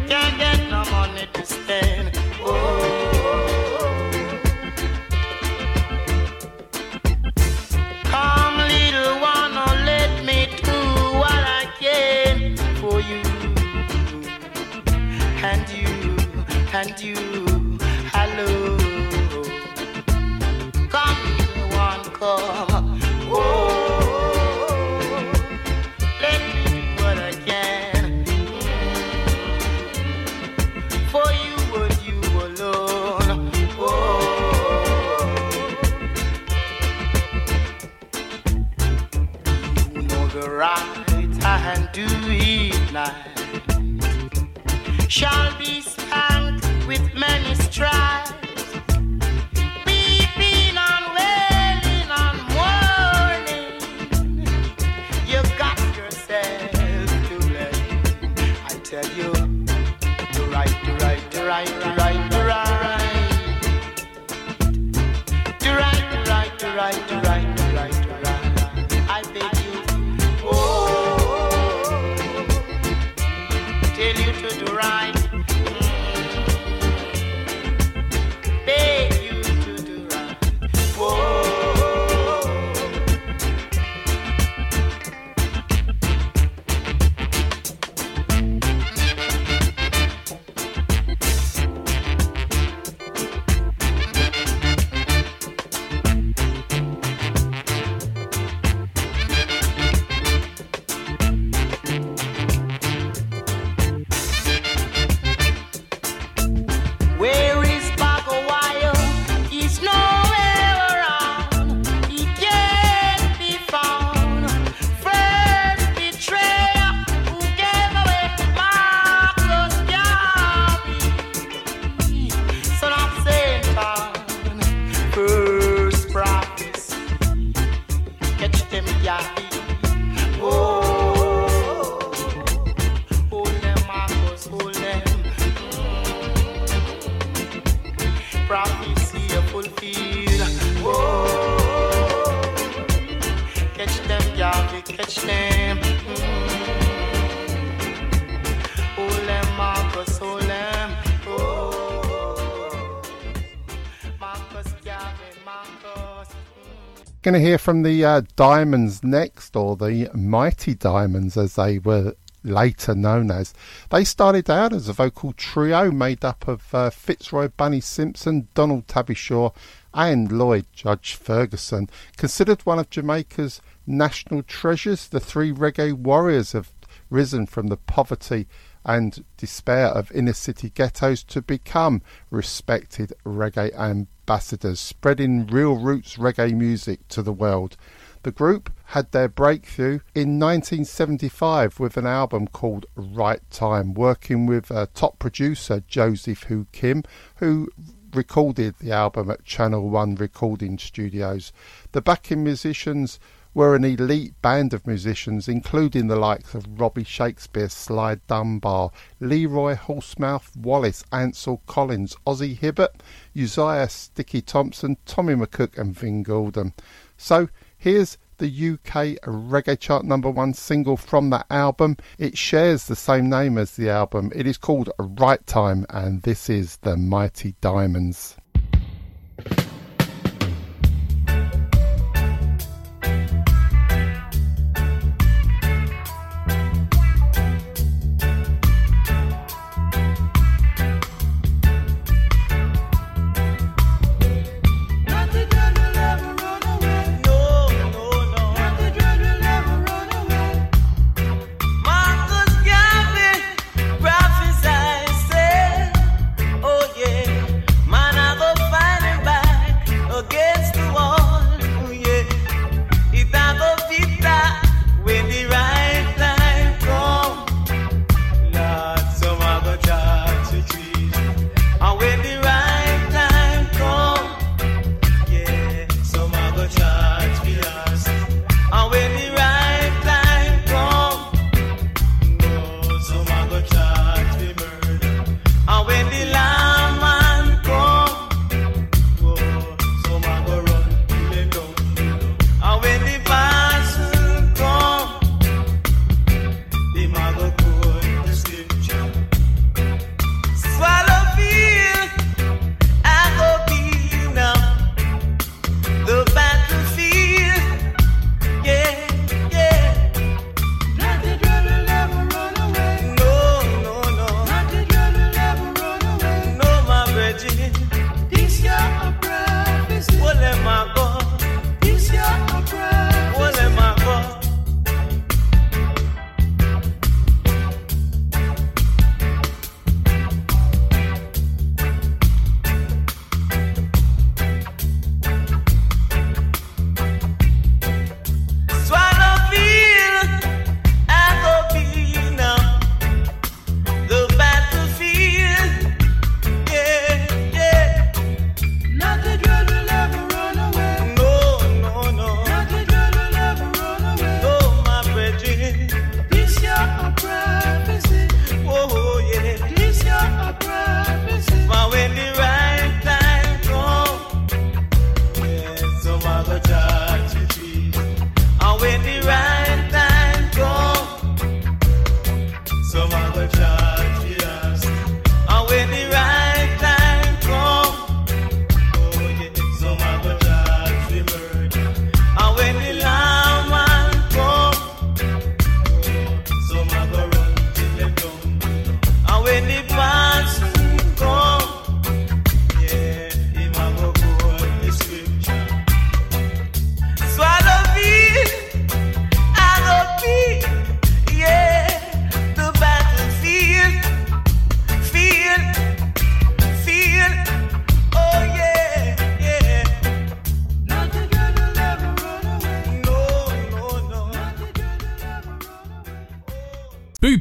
Can't get no money to spend. And you, hello, come little one, come, oh, let me do what I can, for you and you alone, oh, you know the right hand to it night, shall be spanked with many stripes, weeping and wailing and mourning. You got yourself to blame. I tell you, the right, the right, the right, the right, the right, the right, the right, the right, the right, the right, the right. I beg you, oh, tell you to do right. Going to hear from the uh, Diamonds next, or the Mighty Diamonds as they were later known as. They started out as a vocal trio made up of uh, Fitzroy Bunny Simpson, Donald Tabishaw and Lloyd Judge Ferguson. Considered one of Jamaica's national treasures, the three reggae warriors have risen from the poverty and despair of inner city ghettos to become respected reggae ambassadors, spreading real roots reggae music to the world. The group had their breakthrough in nineteen seventy-five with an album called Right Time, working with uh, top producer Joseph Hu Kim, who recorded the album at Channel One Recording Studios. The backing musicians were an elite band of musicians, including the likes of Robbie Shakespeare, Sly Dunbar, Leroy Horsemouth Wallace, Ansel Collins, Ozzie Hibbert, Uzziah Sticky Thompson, Tommy McCook and Vin Gordon. So here's the U K Reggae Chart number one single from that album. It shares the same name as the album. It is called Right Time, and this is The Mighty Diamonds.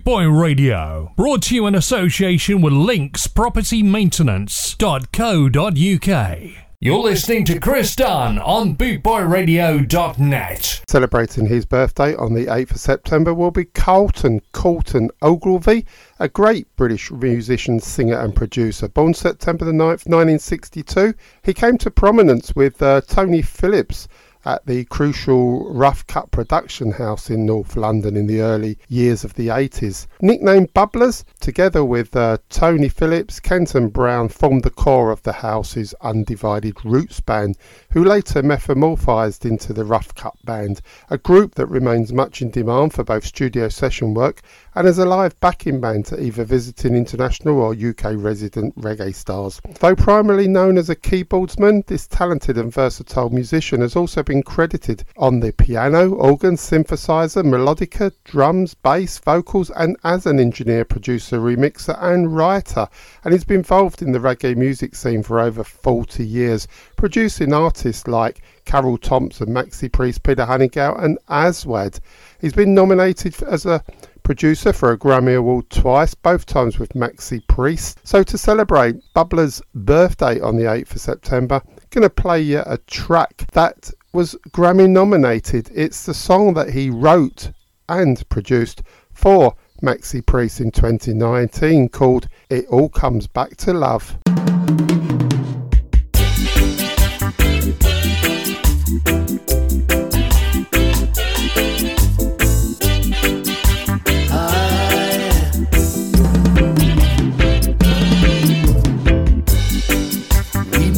Boy Radio, brought to you in association with Links Property Maintenance dot co dot uk. You're listening to Chris Dunn on boot boy radio dot net. Celebrating his birthday on the eighth of September will be Carlton Carlton Ogilvie, a great British musician, singer and producer. Born September the ninth, nineteen sixty-two, he came to prominence with uh, Tony Phillips at the crucial Rough Cut production house in North London in the early years of the eighties. Nicknamed Bubblers, together with uh, Tony Phillips, Kent and Brown formed the core of the house's Undivided Roots band, who later metamorphosed into the Rough Cut band, a group that remains much in demand for both studio session work and as a live backing band to either visiting international or U K resident reggae stars. Though primarily known as a keyboardsman, this talented and versatile musician has also been been credited on the piano, organ, synthesizer, melodica, drums, bass, vocals, and as an engineer, producer, remixer and writer, and he's been involved in the reggae music scene for over forty years, producing artists like Carol Thompson, Maxi Priest, Peter Honeygail and Aswad. He's been nominated as a producer for a Grammy Award twice, both times with Maxi Priest. So to celebrate Bubbler's birthday on the eighth of September, gonna play you a track that was Grammy nominated. It's the song that he wrote and produced for Maxi Priest in twenty nineteen, called It All Comes Back to Love.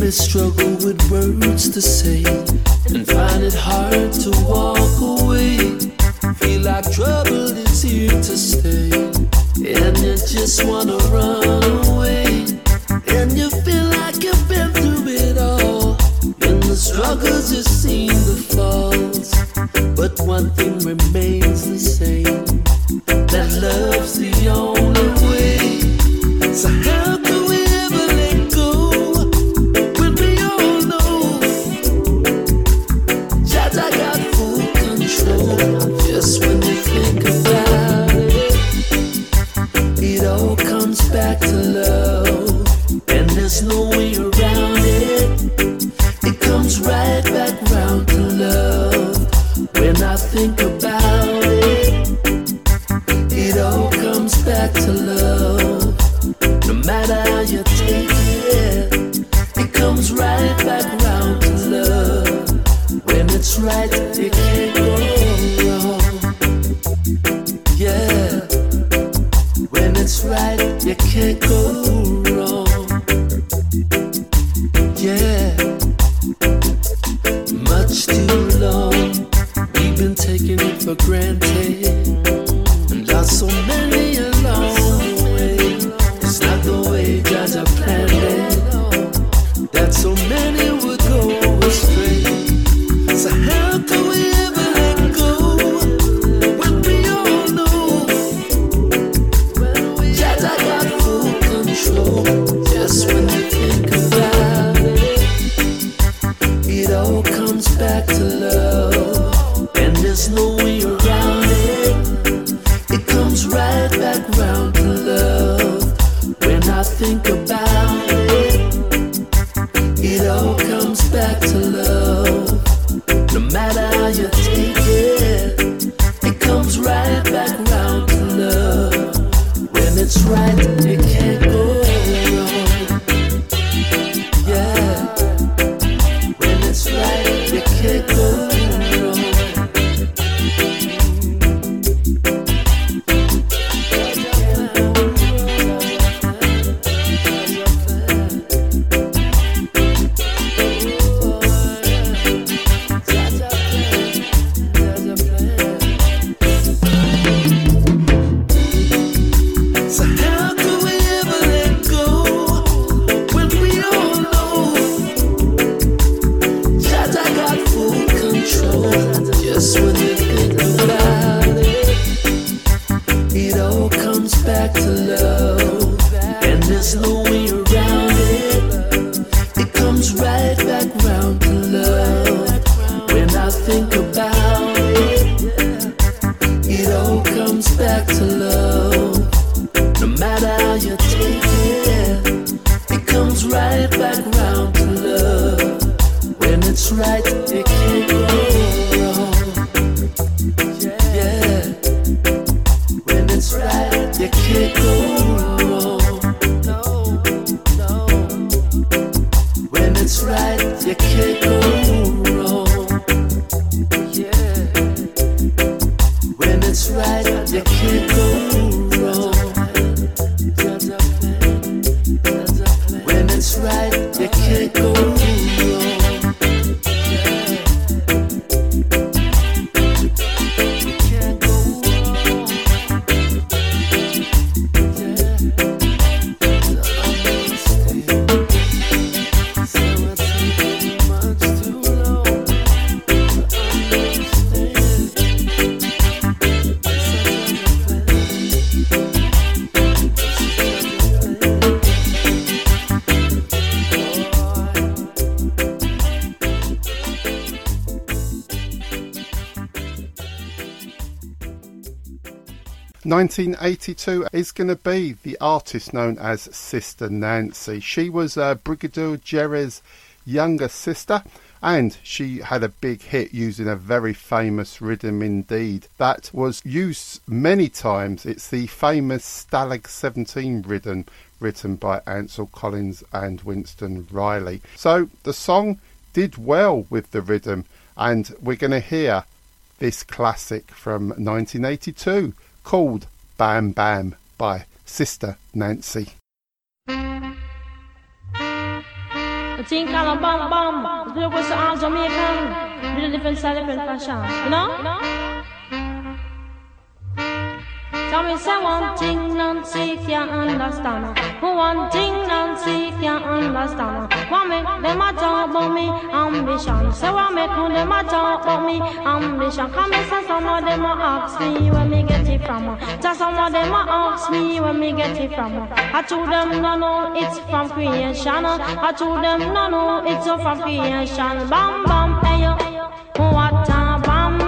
Struggle with words to say and find it hard to walk away. Feel like trouble is here to stay and you just wanna run away. And you feel like you've been through it all, and the struggles you seen, the falls. But one thing remains the same, that love's the only way. So how can we ever let go? Just when you think about it, it all comes back to love, and there's no way around it. It comes right back round to love. When I think about it, it all comes back to love. No matter how you take it, it comes right back round to love. When it's right, it can't go. Yeah, when it's right, you can't go wrong. Yeah, much too long we've been taking it for granted, and lost so many along the way. It's not the way God's a planned it, that so many would go astray. So how can we ever let go? Just when you think about it, it all comes back to love, and there's no way around it. It comes right back round to love. When I think about it, it all comes back to love. No matter how you take it, it comes right back round to love. When it's right, it can't go. nineteen eighty-two is going to be the artist known as Sister Nancy. She was uh, Brigadier Jerry's younger sister, and she had a big hit using a very famous rhythm indeed that was used many times. It's the famous Stalag seventeen rhythm written by Ansel Collins and Winston Riley. So the song did well with the rhythm, and we're going to hear this classic from nineteen eighty-two called Bam Bam by Sister Nancy. Think of a bomb bomb, the was all Jamaican, with a different style, different fashion, you know? Tell me, say one thing Nancy can't understand. One thing Nancy can't understand. What make them a talk about me ambition? Say what make them a talk about me ambition? Come and say some of them a ask me where me get it from. Just some of them a ask me where me get it from. I told them no no, it's from creation. I told them no no, it's from creation. Bam bam, hey yo, what a bam.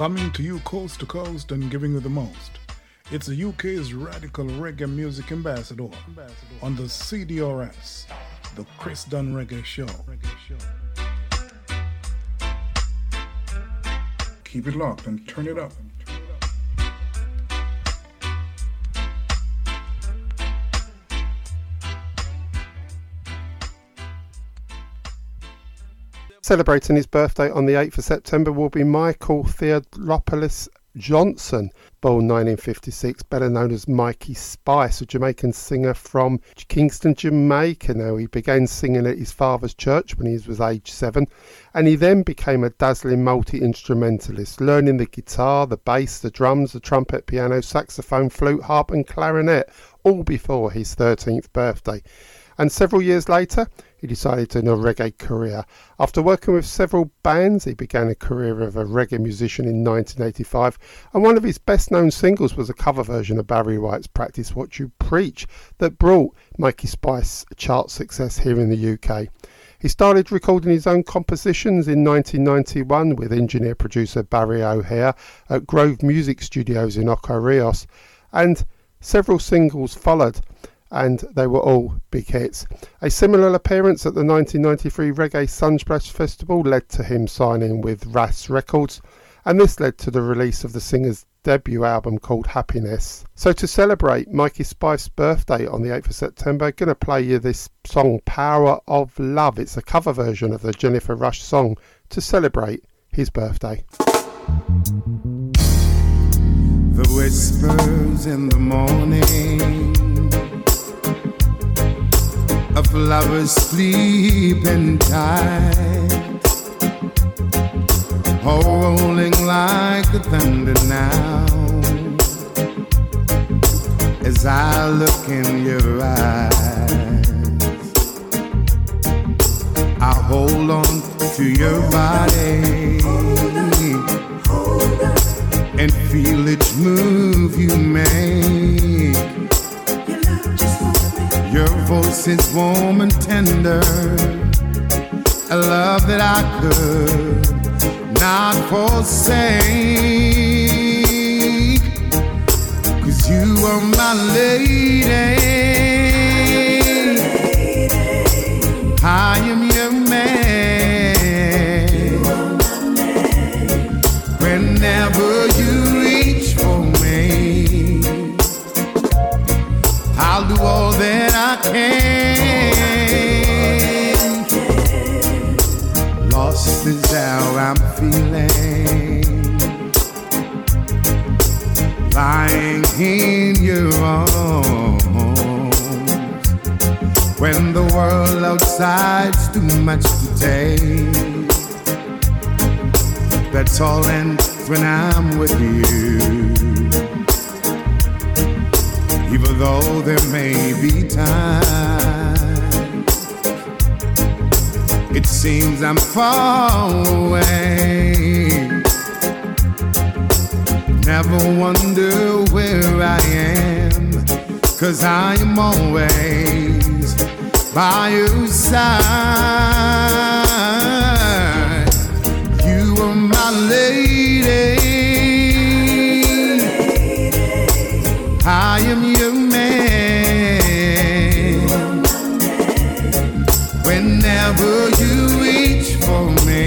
Coming to you coast to coast and giving you the most. It's the U K's radical reggae music ambassador on the C D R S, the Chris Dunn Reggae Show. Keep it locked and turn it up. Celebrating his birthday on the eighth of September will be Michael Theodoropoulos Johnson, born nineteen fifty-six, better known as Mikey Spice, a Jamaican singer from Kingston, Jamaica. Now, he began singing at his father's church when he was age seven, and he then became a dazzling multi-instrumentalist, learning the guitar, the bass, the drums, the trumpet, piano, saxophone, flute, harp and clarinet, all before his thirteenth birthday. And several years later, he decided to do a reggae career. After working with several bands, he began a career of a reggae musician in nineteen eighty-five, and one of his best-known singles was a cover version of Barry White's Practice What You Preach that brought Mikey Spice chart success here in the U K. He started recording his own compositions in nineteen ninety-one with engineer-producer Barry O'Hare at Grove Music Studios in Ocho Rios, and several singles followed, and they were all big hits. A similar appearance at the nineteen ninety-three Reggae Sunsplash Festival led to him signing with R A S Records, and this led to the release of the singer's debut album called Happiness. So to celebrate Mikey Spice's birthday on the eighth of September, I'm going to play you this song Power of Love. It's a cover version of the Jennifer Rush song to celebrate his birthday. The whispers in the morning of lovers sleeping tight, oh, rolling like the thunder now, as I look in your eyes, I hold on to your body and feel each move you make. Your voice is warm and tender, a love that I could not forsake, 'cause you are my lady, I am your man. Whenever you reach for me, I'll do all that I can. Lost is how I'm feeling, lying in your arms, when the world outside's too much to take. That's all ends when I'm with you, even though there may be times it seems I'm far away. Never wonder where I am, 'cause I am always by your side. You are my lady, I am your man. Whenever you reach for me,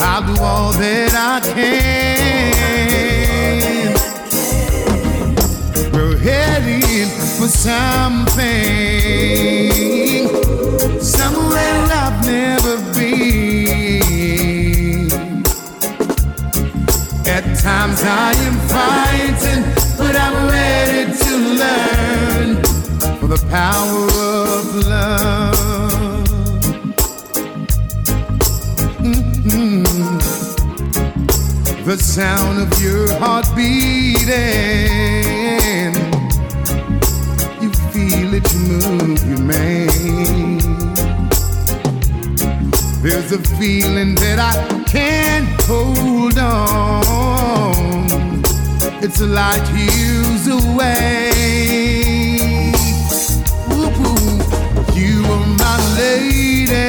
I'll do all that I can. We're heading for something, somewhere I've never been. At times I am fighting, but I'm ready to learn for the power of love. Mm-hmm. The sound of your heart beating, you feel it, you move, you make. There's a feeling that I can't hold on, it's a light years away. Ooh, you are my lady,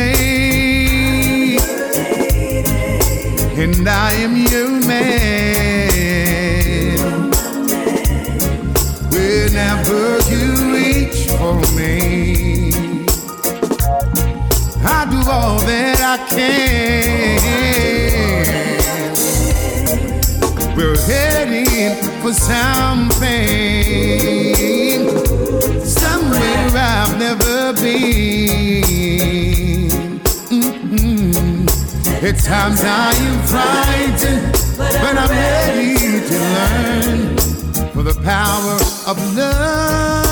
and I am your man. Whenever you reach for me, I do all that I can. We're heading for something, somewhere I've never been. At times I am frightened, but I'm ready to learn for the power of love.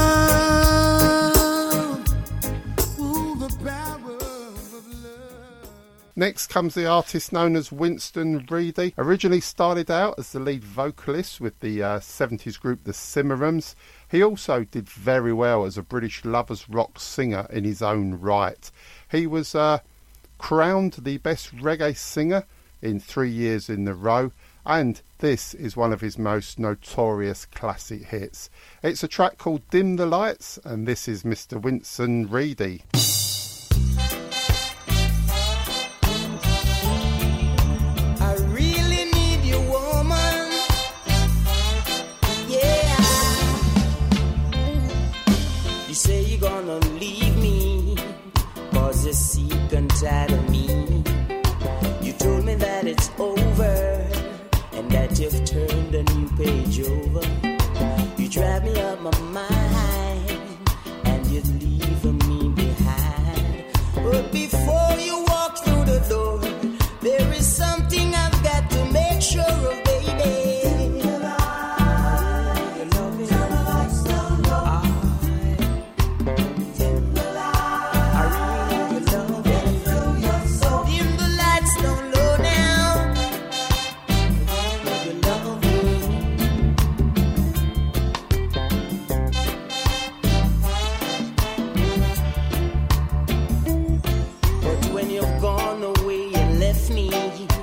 Ooh, the power of love. Next comes the artist known as Winston Reedy. Originally started out as the lead vocalist with the uh, seventies group The Cimarrons. He also did very well as a British lovers rock singer in his own right. He was... Uh, crowned the best reggae singer in three years in a row, and this is one of his most notorious classic hits. It's a track called Dim the Lights, and this is Mister Winston Reedy. Out of me, you told me that it's over and that you've turned a new page over. You drive me up my mind and you're leaving me behind. But before you walk through the door, there is something I've got to make sure of, baby.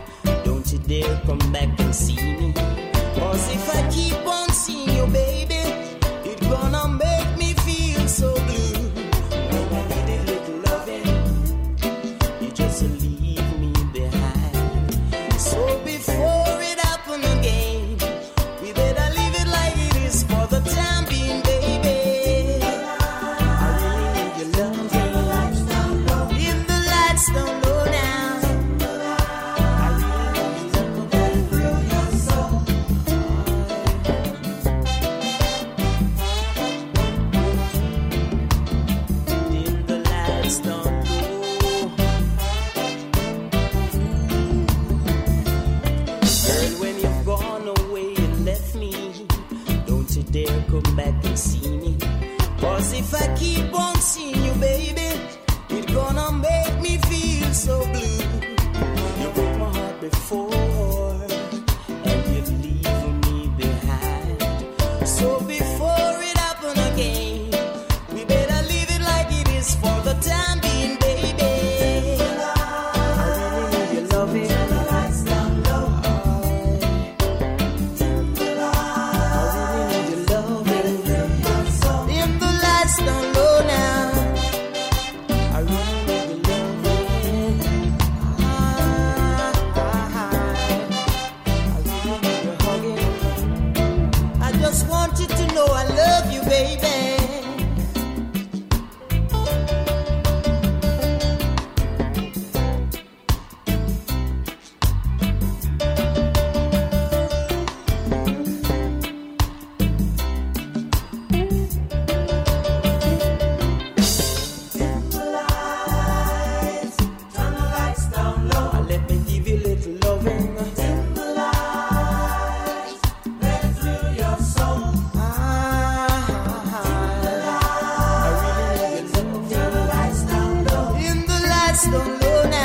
Come back and see me, 'cause if I keep on seeing you, baby, it gonna make me feel so blue. When I need a little loving, you just leave me behind. So before it happens again, we better leave it like it is for the time being, baby. I really need your love. Dim the lights down low now.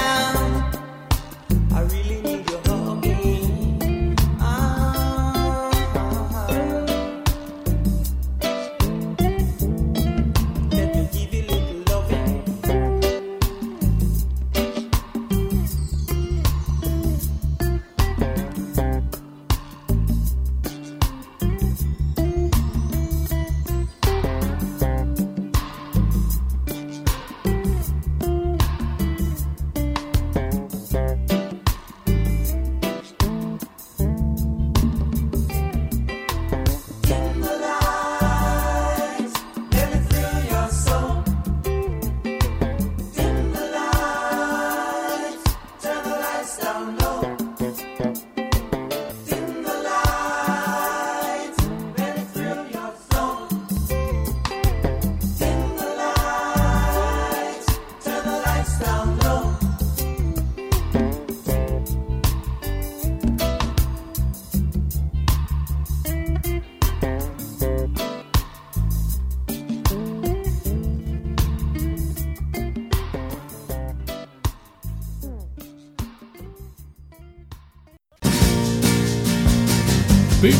Boot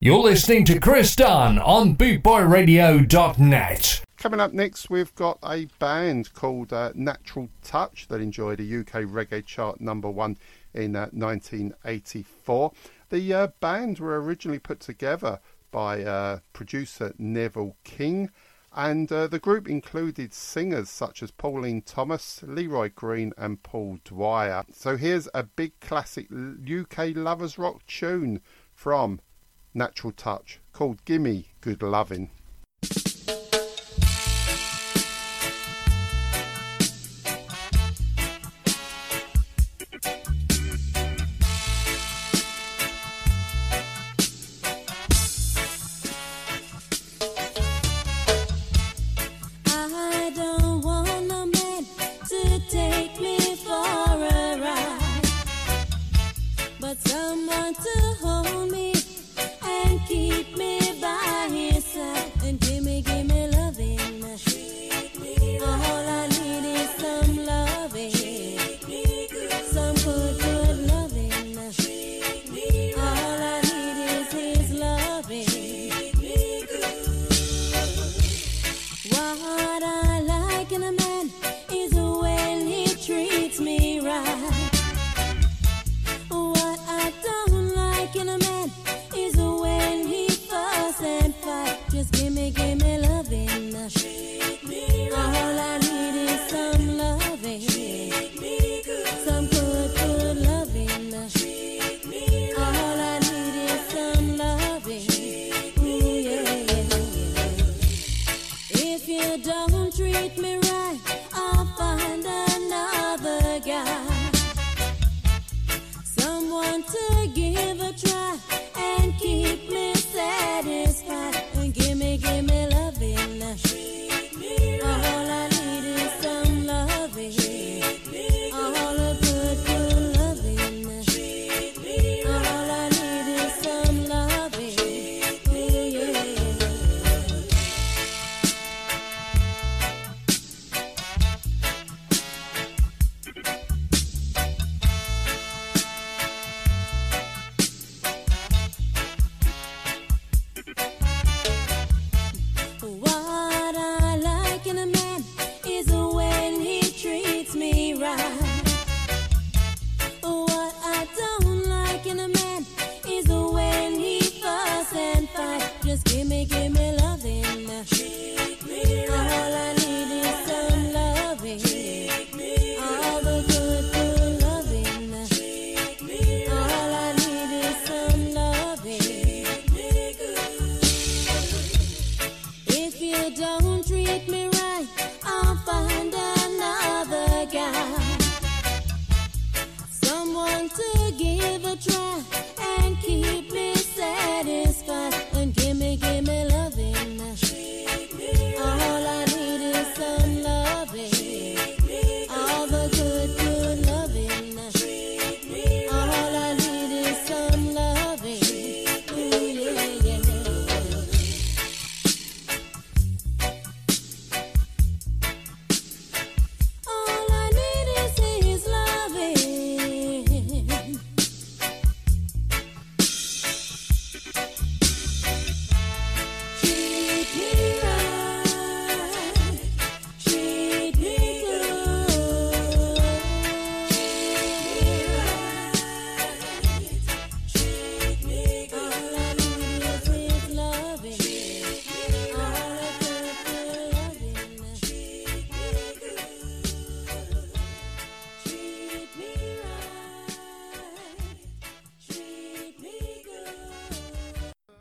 You're listening to Chris Dunn on boot boy radio dot net. Coming up next, we've got a band called uh, Natural Touch that enjoyed a U K reggae chart number one in uh, nineteen eighty-four. The uh, band were originally put together by uh, producer Neville King, and uh, the group included singers such as Pauline Thomas, Leroy Green and Paul Dwyer. So here's a big classic U K lovers rock tune from Natural Touch called Gimme Good Lovin'.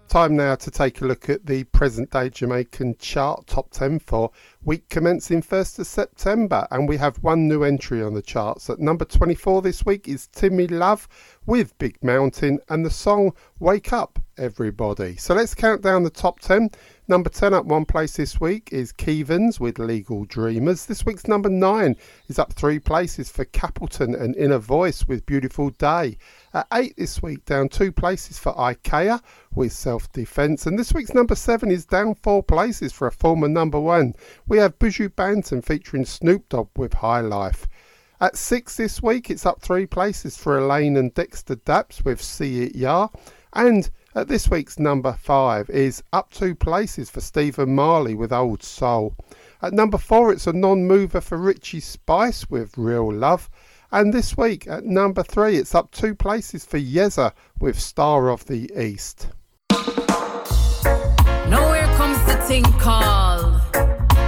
Time now to take a look at the present day Jamaican chart top ten for week commencing first of September, and we have one new entry on the charts. At number twenty-four this week is Timmy Love with Big Mountain and the song Wake Up Everybody. So let's count down the top ten Number ten up one place this week is Keevens with Legal Dreamers. This week's number nine is up three places for Capleton and Inner Voice with Beautiful Day. At eight this week, down two places for Ikea with Self-Defense. And this week's number seven is down four places for a former number one. We have Buju Banton featuring Snoop Dogg with High Life. At six this week, it's up three places for Elaine and Dexter Daps with See It Ya. And at this week's number five is up two places for Stephen Marley with Old Soul. At number four, it's a non-mover for Richie Spice with Real Love. And this week at number three, it's up two places for Yeza with Star of the East. Now here comes the thing called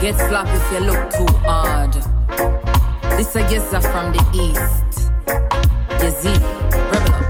Get Slapped If You Look Too Hard. This a Yeza from the East. Yezzy, rebel up.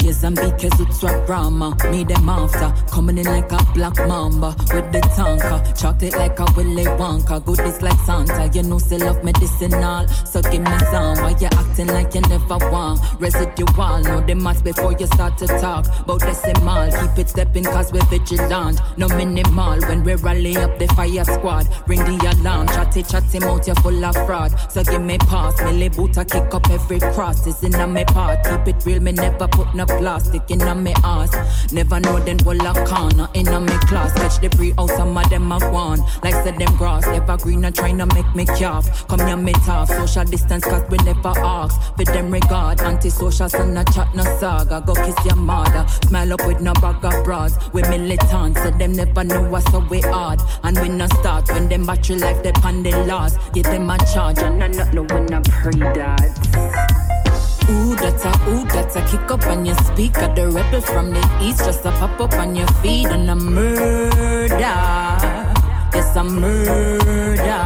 Yes, I'm big as it's a drama. Me them after, coming in like a black mamba with the tanker. Chocolate like a Willy Wonka. Goodies like Santa. You know, still love medicinal. So give me some. Why you acting like you never want? Residual. Know the maths before you start to talk. About decimal. Keep it stepping cause we're vigilant. No minimal. When we rally up the fire squad, ring the alarm. Chatty, chatty mouth, you're full of fraud. So give me pass. Millie boota, kick up every cross. It's in my part. Keep it real. Me never put no plastic in a me ass. Never know them will a corner in a me class. Catch the pre out, some of them have won. Like said them grass, evergreen and trying to make me calf. Come here me tough, social distance cause we never ask. With them regard, anti-social son a chat no saga. Go kiss your mother, smile up with no bag of bras. We militant, so them never know what's so we hard. And we no start when them battery life they pan they last. Get them a charge and I not know when I pray that. Ooh, that's a, ooh, that's a kick up on your speaker. The rebel from the east just a pop up on your feet. And a murder, yes, a murder.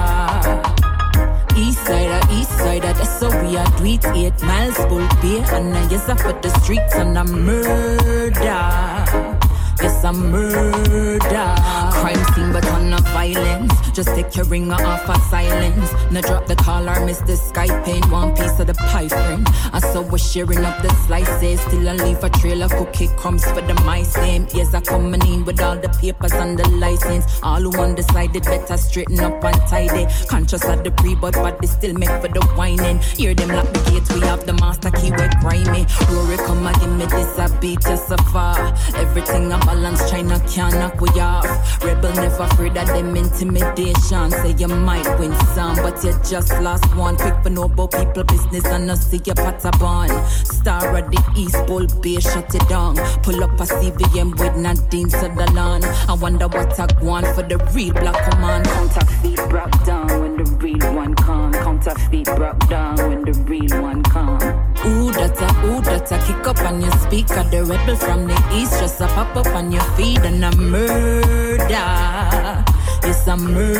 East sider, east sider, that's how we are do it. Eight miles full beer and a yes, I for the streets. And a murder, yes, a murder. Crime scene but on a violence. Just take your ringer off of silence. Now drop the collar, miss the Skype in. One piece of the pie friend. I saw we're sharing up the slices. Still I leave a trail of cookie crumbs for the mice name. Yes, I coming in with all the papers and the license. All who undecided better straighten up and tidy. Conscious of the pre but but they still make for the whining. Hear them lock the gates, we have the master key, we're grimy. Rory come and give me this, I beat you so far. Everything I balance, China can't knock we off. Rebel never afraid of them intimidation. Say you might win some, but you just lost one. Quick for noble people business and I see your patabon. Star of the East, Bull Bay, shut it down. Pull up a C V M with Nadine Sutherland. I wonder what I want for the real black command. Counterfeit brought down when the real one come. Counterfeit brought down when the real one come. Ooh, that's a, ooh, that's a kick up on your speaker. The rebel from the East just a pop up on your feet. And a murder, it's a murder.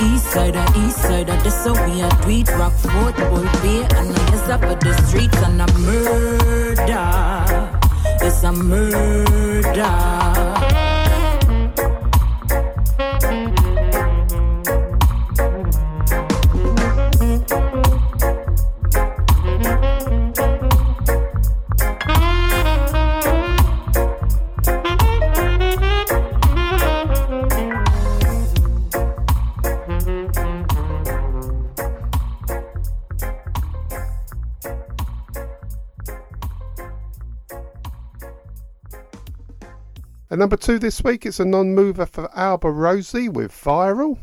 East sider, east sider, that's how we are tweet. Rockford, Bull Bay, and it's up at the streets. And a murder, it's a murder. And number two this week, it's a non-mover for Alba Rosie with Viral.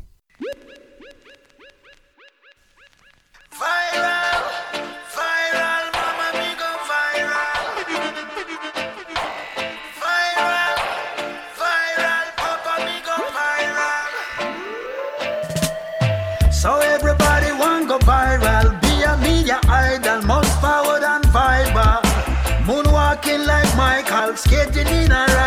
Viral, viral, mama me go viral. Viral, viral, papa me go viral. So everybody want go viral, be a media idol, most powered and viral. Moonwalking like Michael, skating in a rider.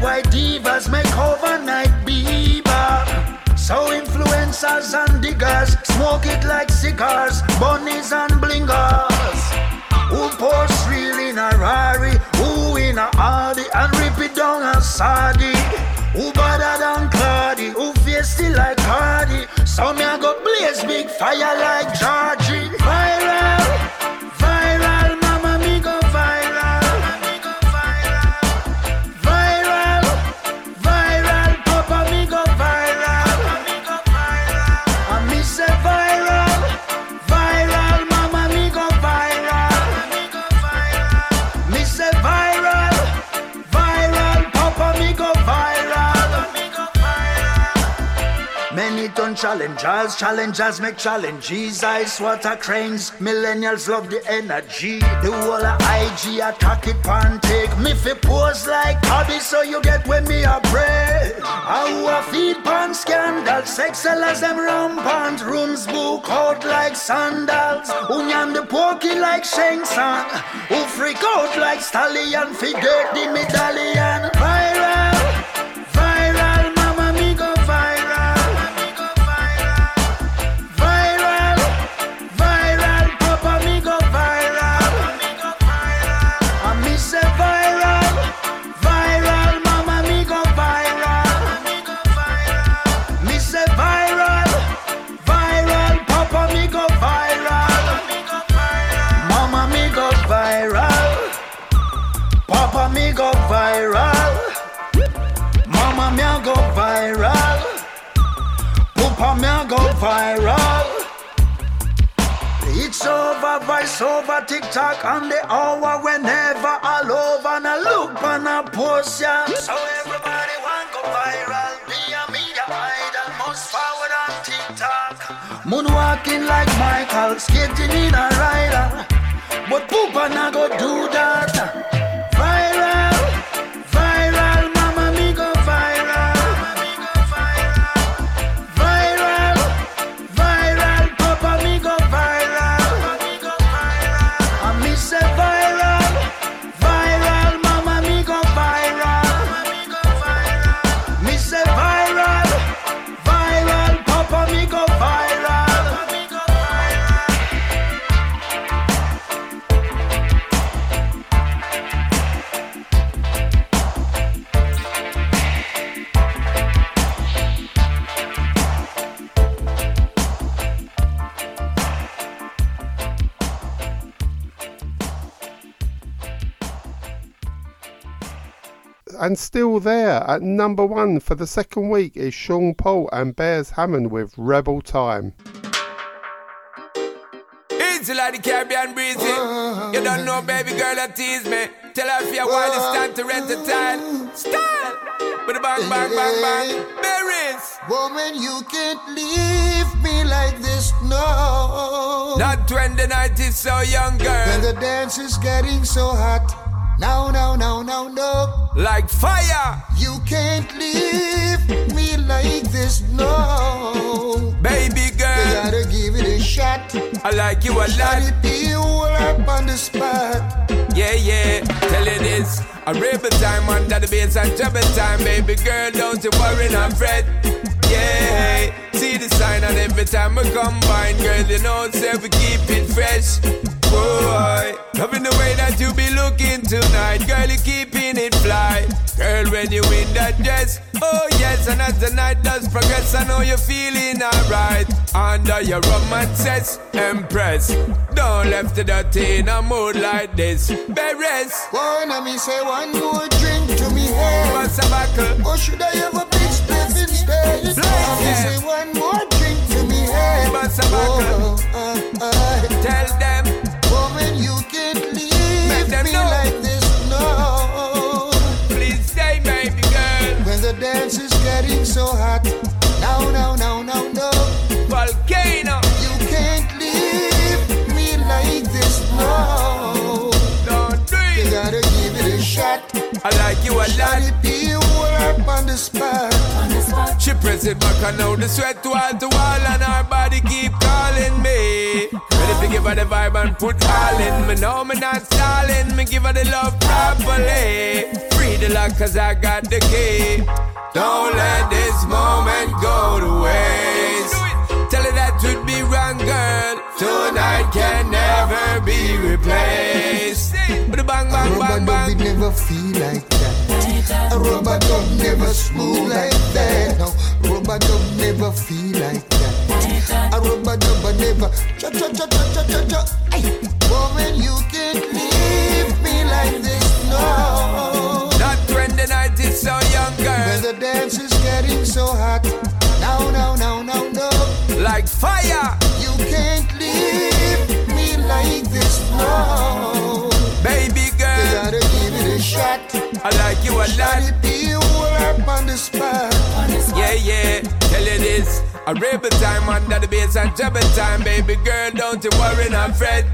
Why divas make overnight beaver. So influencers and diggers smoke it like cigars, bunnies and blingers. Who posts real in a Rari, who in a Audi, and rip it down a Sardi. Who badder than Cardi, who feisty like Cardi. So me I go blaze big fire like Georgie. Viral, viral. and challengers, challengers make challenges. Ice water cranes, millennials love the energy. The whole of I G attack it and take me fi pose like hobby, so you get when me a pray. Our feed pan scandal, sex sellers them rampant, rooms book out like sandals. Unyan the pokey like Shengsan, who freak out like stallion, fi get the medallion. Viral, viral, mama me go viral, viral, viral, papa me go viral, I me say viral, viral, mama me go viral, me say viral, viral, papa me go viral, mama me go viral, papa me go viral. Me go viral, Papa me go viral. It's over, voice over, TikTok on the hour, whenever all over, and I look and I post ya. So everybody want go viral, be a media idol, most forward on TikTok. Moonwalking like Michael, skating in a rider, but Papa na go do that. And still there at number one for the second week is Sean Paul and Beres Hammond with Rebel Time. It's like the Caribbean breezy. You don't know, baby girl, that tease me. Tell her if you're wild, it's time to rent a time. Style! With a bang, bang, bang, bang. Beres! Woman, you can't leave me like this, no. Not when the night is so young, girl. When the dance is getting so hot. No, no, no, no, no. Like fire. You can't leave me like this, no. Baby girl, you gotta give it a shot. I like you a lot. It be all up on the spot. Yeah, yeah, tell it is a rebel time under the bass and trouble time. Baby girl, don't you worry, not fret. Yeah, see the sign and every time we combine, girl, you know, say we keep it fresh. Boy, loving the way that you be looking tonight, girl, you keeping it fly. Girl, when you in that dress, oh yes, and as the night does progress, I know you're feeling alright. Under your romances, impress. Don't left the dirty in a mood like this. Beres, wanna me say one more drink to me head? What's a buckle? Or should I have a big spliff instead? Wanna me say one more drink to me head? What's a buckle? Oh, oh, oh, oh. Tell them. You can't leave me know. Like this, no. Please stay, baby girl. When the dance is getting so hot. No, no, no, no, no. Volcano. You can't leave me like this, no. Don't do it. You gotta give it a shot. I like you a lot. Be you up on the spot. On the spot. She press it back and now the sweat wall to wall and her body keep calling me. Ready to give her the vibe and put all in. Me know me not stalling, me give her the love properly. Free the lock cause I got the key. Don't let this moment go to waste. Tell her that would be wrong, girl. Tonight can never be replaced. But the bang, bang, bang, bang. We never feel like that. A rubber dub never smooth like that. No, rubber dub never feel like that. A rubber dubber never cha cha cha cha cha cha cha. Woman, you can't leave me like this, no. Not when the night is so young, girl. When the dance is getting so hot. No, no, no, no, no. Like fire. You can't leave me like this, no. Baby girl, you gotta give it a shot. I like you a lot. Be all up on the spot. Yeah, yeah, tell it is. A I rebel time under the bass and jabber time. Baby girl, don't you worry, not fret.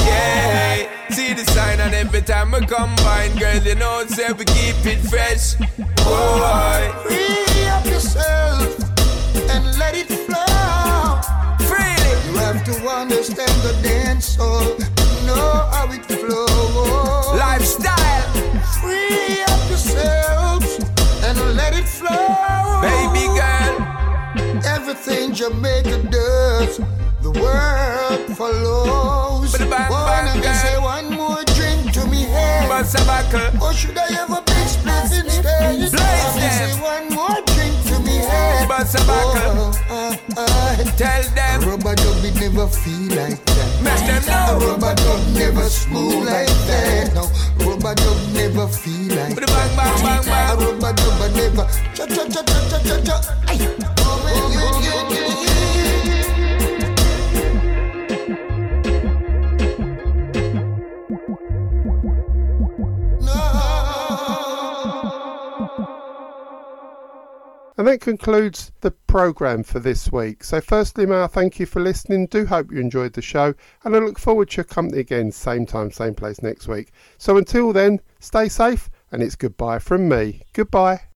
Yeah, see the sign and every time I combine, girl, you know it's we keep it fresh. Boy, free up yourself and let it flow. Freely. You have to understand the dance hall, know how it flows. Lifestyle. Free up yourselves and let it flow. Baby girl, everything Jamaica does, the world follows. One and they say one more drink to me head. Or should I have a big split instead? One say one more drink to me head. Oh, uh, uh. Tell them a rubber dub it never feel like that. Mess them know. A rubber dub never smooth like that. No, rubber dub never feel like that. A rubber dub never cha cha cha cha cha cha. Ay. And that concludes the programme for this week. So firstly, may I thank you for listening. Do hope you enjoyed the show. And I look forward to your company again, same time, same place next week. So until then, stay safe, and it's goodbye from me. Goodbye.